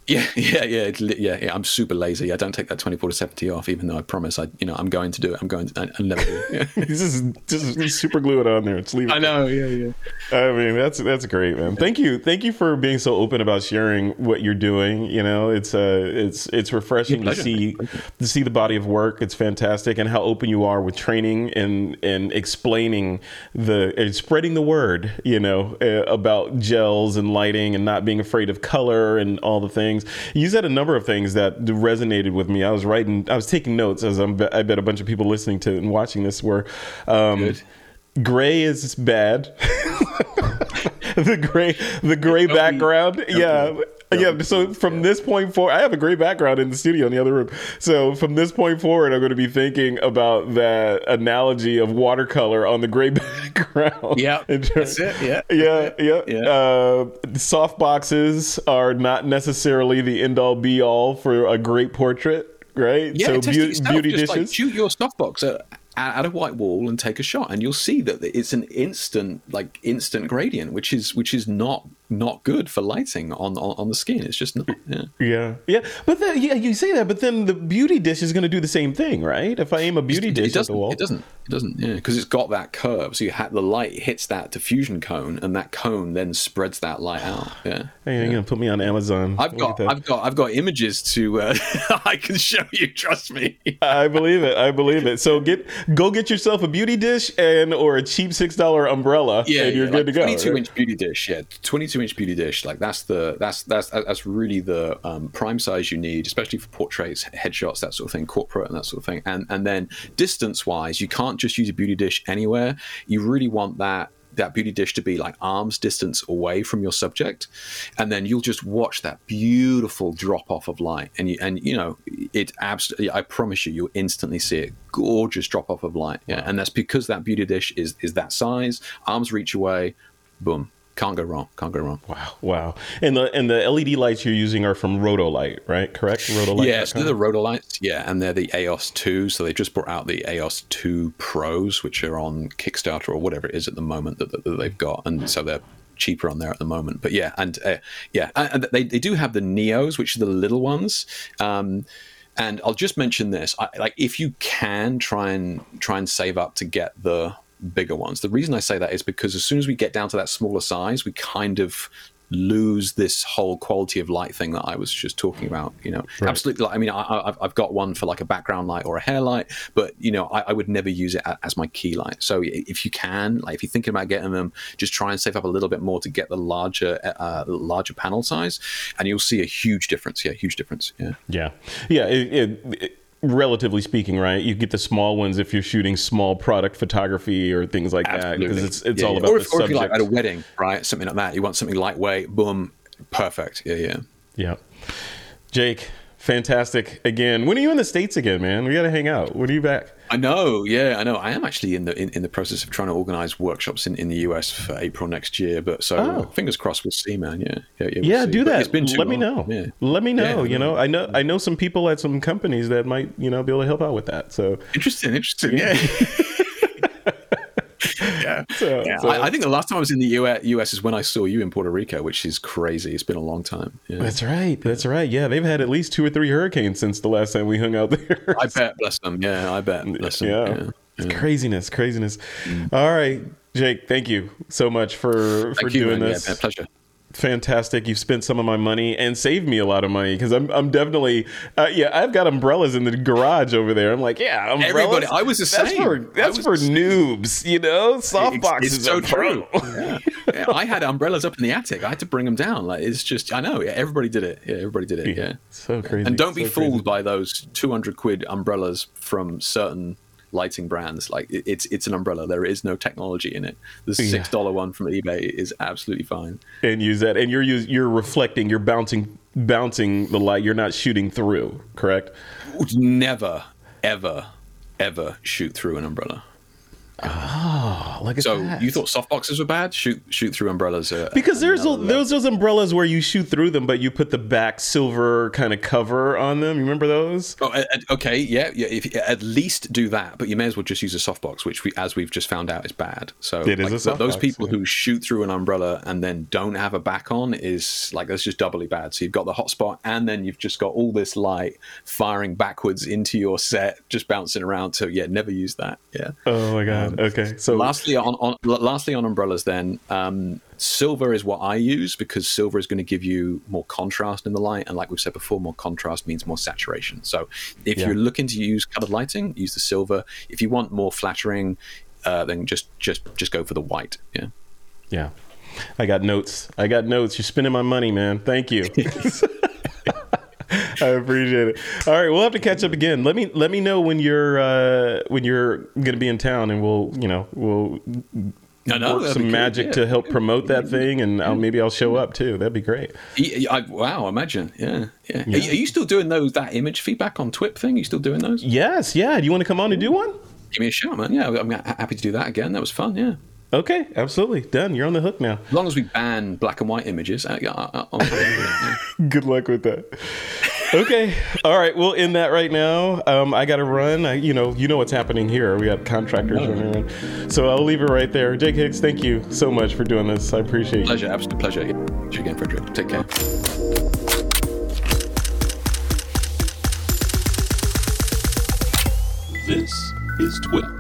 Yeah, yeah, yeah, it's, yeah, yeah. I'm super lazy. I don't take that twenty-four to seventy off, even though I promise I, you know, I'm going to do it. I'm going to. I, I never do it. Yeah. just, just super glue it on there. It's leaving. I know. Yeah, yeah. I mean, that's that's great, man. Thank you, thank you for being so open about sharing what you're doing. You know, it's uh, it's it's refreshing to see to see the body of work. It's fantastic, and how open you are with training and and explaining the and spreading the word. You know, uh, about gels and lighting, and not being afraid of color and all the things. You said a number of things that resonated with me. I was writing, I was taking notes, as I'm, I bet a bunch of people listening to and watching this were. Um, Good. Gray is bad. the gray, the gray don't background. Be, yeah. Be. Yeah, so from yeah. this point forward, I have a great background in the studio in the other room. So from this point forward, I'm going to be thinking about that analogy of watercolor on the gray background. Yeah, that's it. Yeah, yeah, yeah. yeah. Uh, soft boxes are not necessarily the end all be all for a great portrait. right? Yeah, so test be- it yourself. Beauty Just dishes. Like, shoot your softbox at, at a white wall and take a shot, and you'll see that it's an instant, like instant gradient, which is which is not not good for lighting on on, on the skin. It's just not. Yeah, yeah, yeah. But then, yeah, you say that, but then the beauty dish is going to do the same thing, right? If I aim a beauty it, dish it at the wall, it doesn't. It doesn't. Yeah, because it's got that curve, so you ha- the light hits that diffusion cone, and that cone then spreads that light out. Yeah. Hey, you're yeah. gonna put me on Amazon. I've Look got, I've got, I've got images to uh, I can show you. Trust me. I believe it. I believe it. So get go get yourself a beauty dish and or a cheap six dollar umbrella, yeah, and you're yeah, good like to go. Twenty-two right? inch beauty dish. Yeah, twenty-two. inch beauty dish, like that's the that's that's that's really the um prime size you need, especially for portraits, headshots, that sort of thing, corporate and that sort of thing. And and then distance wise, you can't just use a beauty dish anywhere. You really want that that beauty dish to be like arm's distance away from your subject, and then you'll just watch that beautiful drop off of light, and you and you know it absolutely, I promise you, you'll instantly see it, gorgeous drop off of light. Yeah, and that's because that beauty dish is is that size, arm's reach away, boom. Can't go wrong. Can't go wrong. Wow, wow. And the and the L E D lights you're using are from Rotolight, right? Correct? Rotolight. Yeah, so they're the Rotolights. Yeah, and they're the A O S two. So they just brought out the A O S two Pros, which are on Kickstarter or whatever it is at the moment that, that, that they've got, and so they're cheaper on there at the moment. But yeah, and uh, yeah, and they they do have the Neos, which are the little ones. Um, and I'll just mention this: I, like, if you can try and try and save up to get the bigger ones. The reason I say that is because as soon as we get down to that smaller size, we kind of lose this whole quality of light thing that I was just talking about, you know. Right. Absolutely. I mean, I, I've got one for like a background light or a hair light, but you know, I, I would never use it as my key light. So if you can, like if you're thinking about getting them, just try and save up a little bit more to get the larger, uh, larger panel size, and you'll see a huge difference. Yeah, huge difference. Yeah, yeah, yeah. It, it, it, relatively speaking, right? You get the small ones if you're shooting small product photography or things like Absolutely. that, because it's it's yeah, all yeah. about or if, the subject. Or if you're like at a wedding, right? Something like that. You want something lightweight, boom, perfect. Yeah, yeah, yeah. Jake, fantastic again. When are you in the States again, man? We got to hang out. When are you back? I know. Yeah, I know. I am actually in the in, in the process of trying to organize workshops in, in the U S for April next year. But so oh. fingers crossed, we'll see, man. Yeah, yeah, yeah. We'll yeah do that. It's been too Let long. me know. Yeah. Let me know. Yeah, you know, I know I know some people at some companies that might you know be able to help out with that. So interesting, interesting. Yeah. Yeah, so, yeah. So. I, I think the last time I was in the U S is when I saw you in Puerto Rico, which is crazy. It's been a long time. Yeah. That's right. That's right. Yeah, they've had at least two or three hurricanes since the last time we hung out there. I bet. Bless them. Yeah, I bet. Bless them. Yeah. yeah. It's craziness, craziness. Mm. All right, Jake, thank you so much for, for you, doing man. this. Yeah, man, pleasure. Fantastic. You've spent some of my money and saved me a lot of money, because I'm I'm definitely uh, yeah I've got umbrellas in the garage over there. I'm like, yeah, umbrellas. Everybody, I was the that's same. For, that's for noobs, you know. Softboxes. It's, it's so true. Yeah. Yeah, I had umbrellas up in the attic. I had to bring them down. Like it's just I know. Yeah, everybody did it. Yeah, everybody did it. Yeah, yeah. So crazy. And don't so be fooled crazy. by those two hundred quid umbrellas from certain lighting brands. Like it's it's an umbrella. There is no technology in it. The six dollar yeah. one from eBay is absolutely fine, and use that. And you're you're reflecting, you're bouncing bouncing the light. You're not shooting through, correct? Never ever ever shoot through an umbrella. Oh, look at so that. You thought softboxes were bad? Shoot shoot through umbrellas. Are, because there's a, there's those umbrellas where you shoot through them, but you put the back silver kind of cover on them. You remember those? Oh, okay, yeah, yeah. If, at least do that, but you may as well just use a softbox, which we, as we've just found out, is bad. So it like, is a softbox, those people yeah. who shoot through an umbrella and then don't have a back on is like that's just doubly bad. So you've got the hot spot, and then you've just got all this light firing backwards into your set, just bouncing around. So yeah, never use that. Yeah. Oh my god. Um, Okay. So lastly on, on lastly on umbrellas then, um, silver is what I use, because silver is going to give you more contrast in the light, and like we've said before, more contrast means more saturation. So if yeah. you're looking to use colored lighting, use the silver. If you want more flattering, uh, then just just just go for the white. Yeah. Yeah. I got notes. I got notes. You're spending my money, man. Thank you. I appreciate it. All right, we'll have to catch up again. Let me let me know when you're uh, when you're going to be in town, and we'll you know we'll I know, work some magic yeah. to help promote that thing, and I'll, maybe I'll show up too. That'd be great. I, I, wow, imagine. Yeah, yeah. yeah. Are, are you still doing those that image feedback on TWIP thing? Are you still doing those? Yes. Yeah. Do you want to come on and do one? Give me a shout, man. Yeah, I'm happy to do that again. That was fun. Yeah. Okay, absolutely. Done. You're on the hook now. As long as we ban black and white images. I, I, I'm good luck with that. Okay. All right. We'll end that right now. Um, I got to run. I, you know, you know what's happening here. We got contractors no. running around. So I'll leave it right there. Jake Hicks, thank you so much for doing this. I appreciate it. Pleasure. Absolute pleasure. Thank you again, Frederick. Take care. This is TWIP.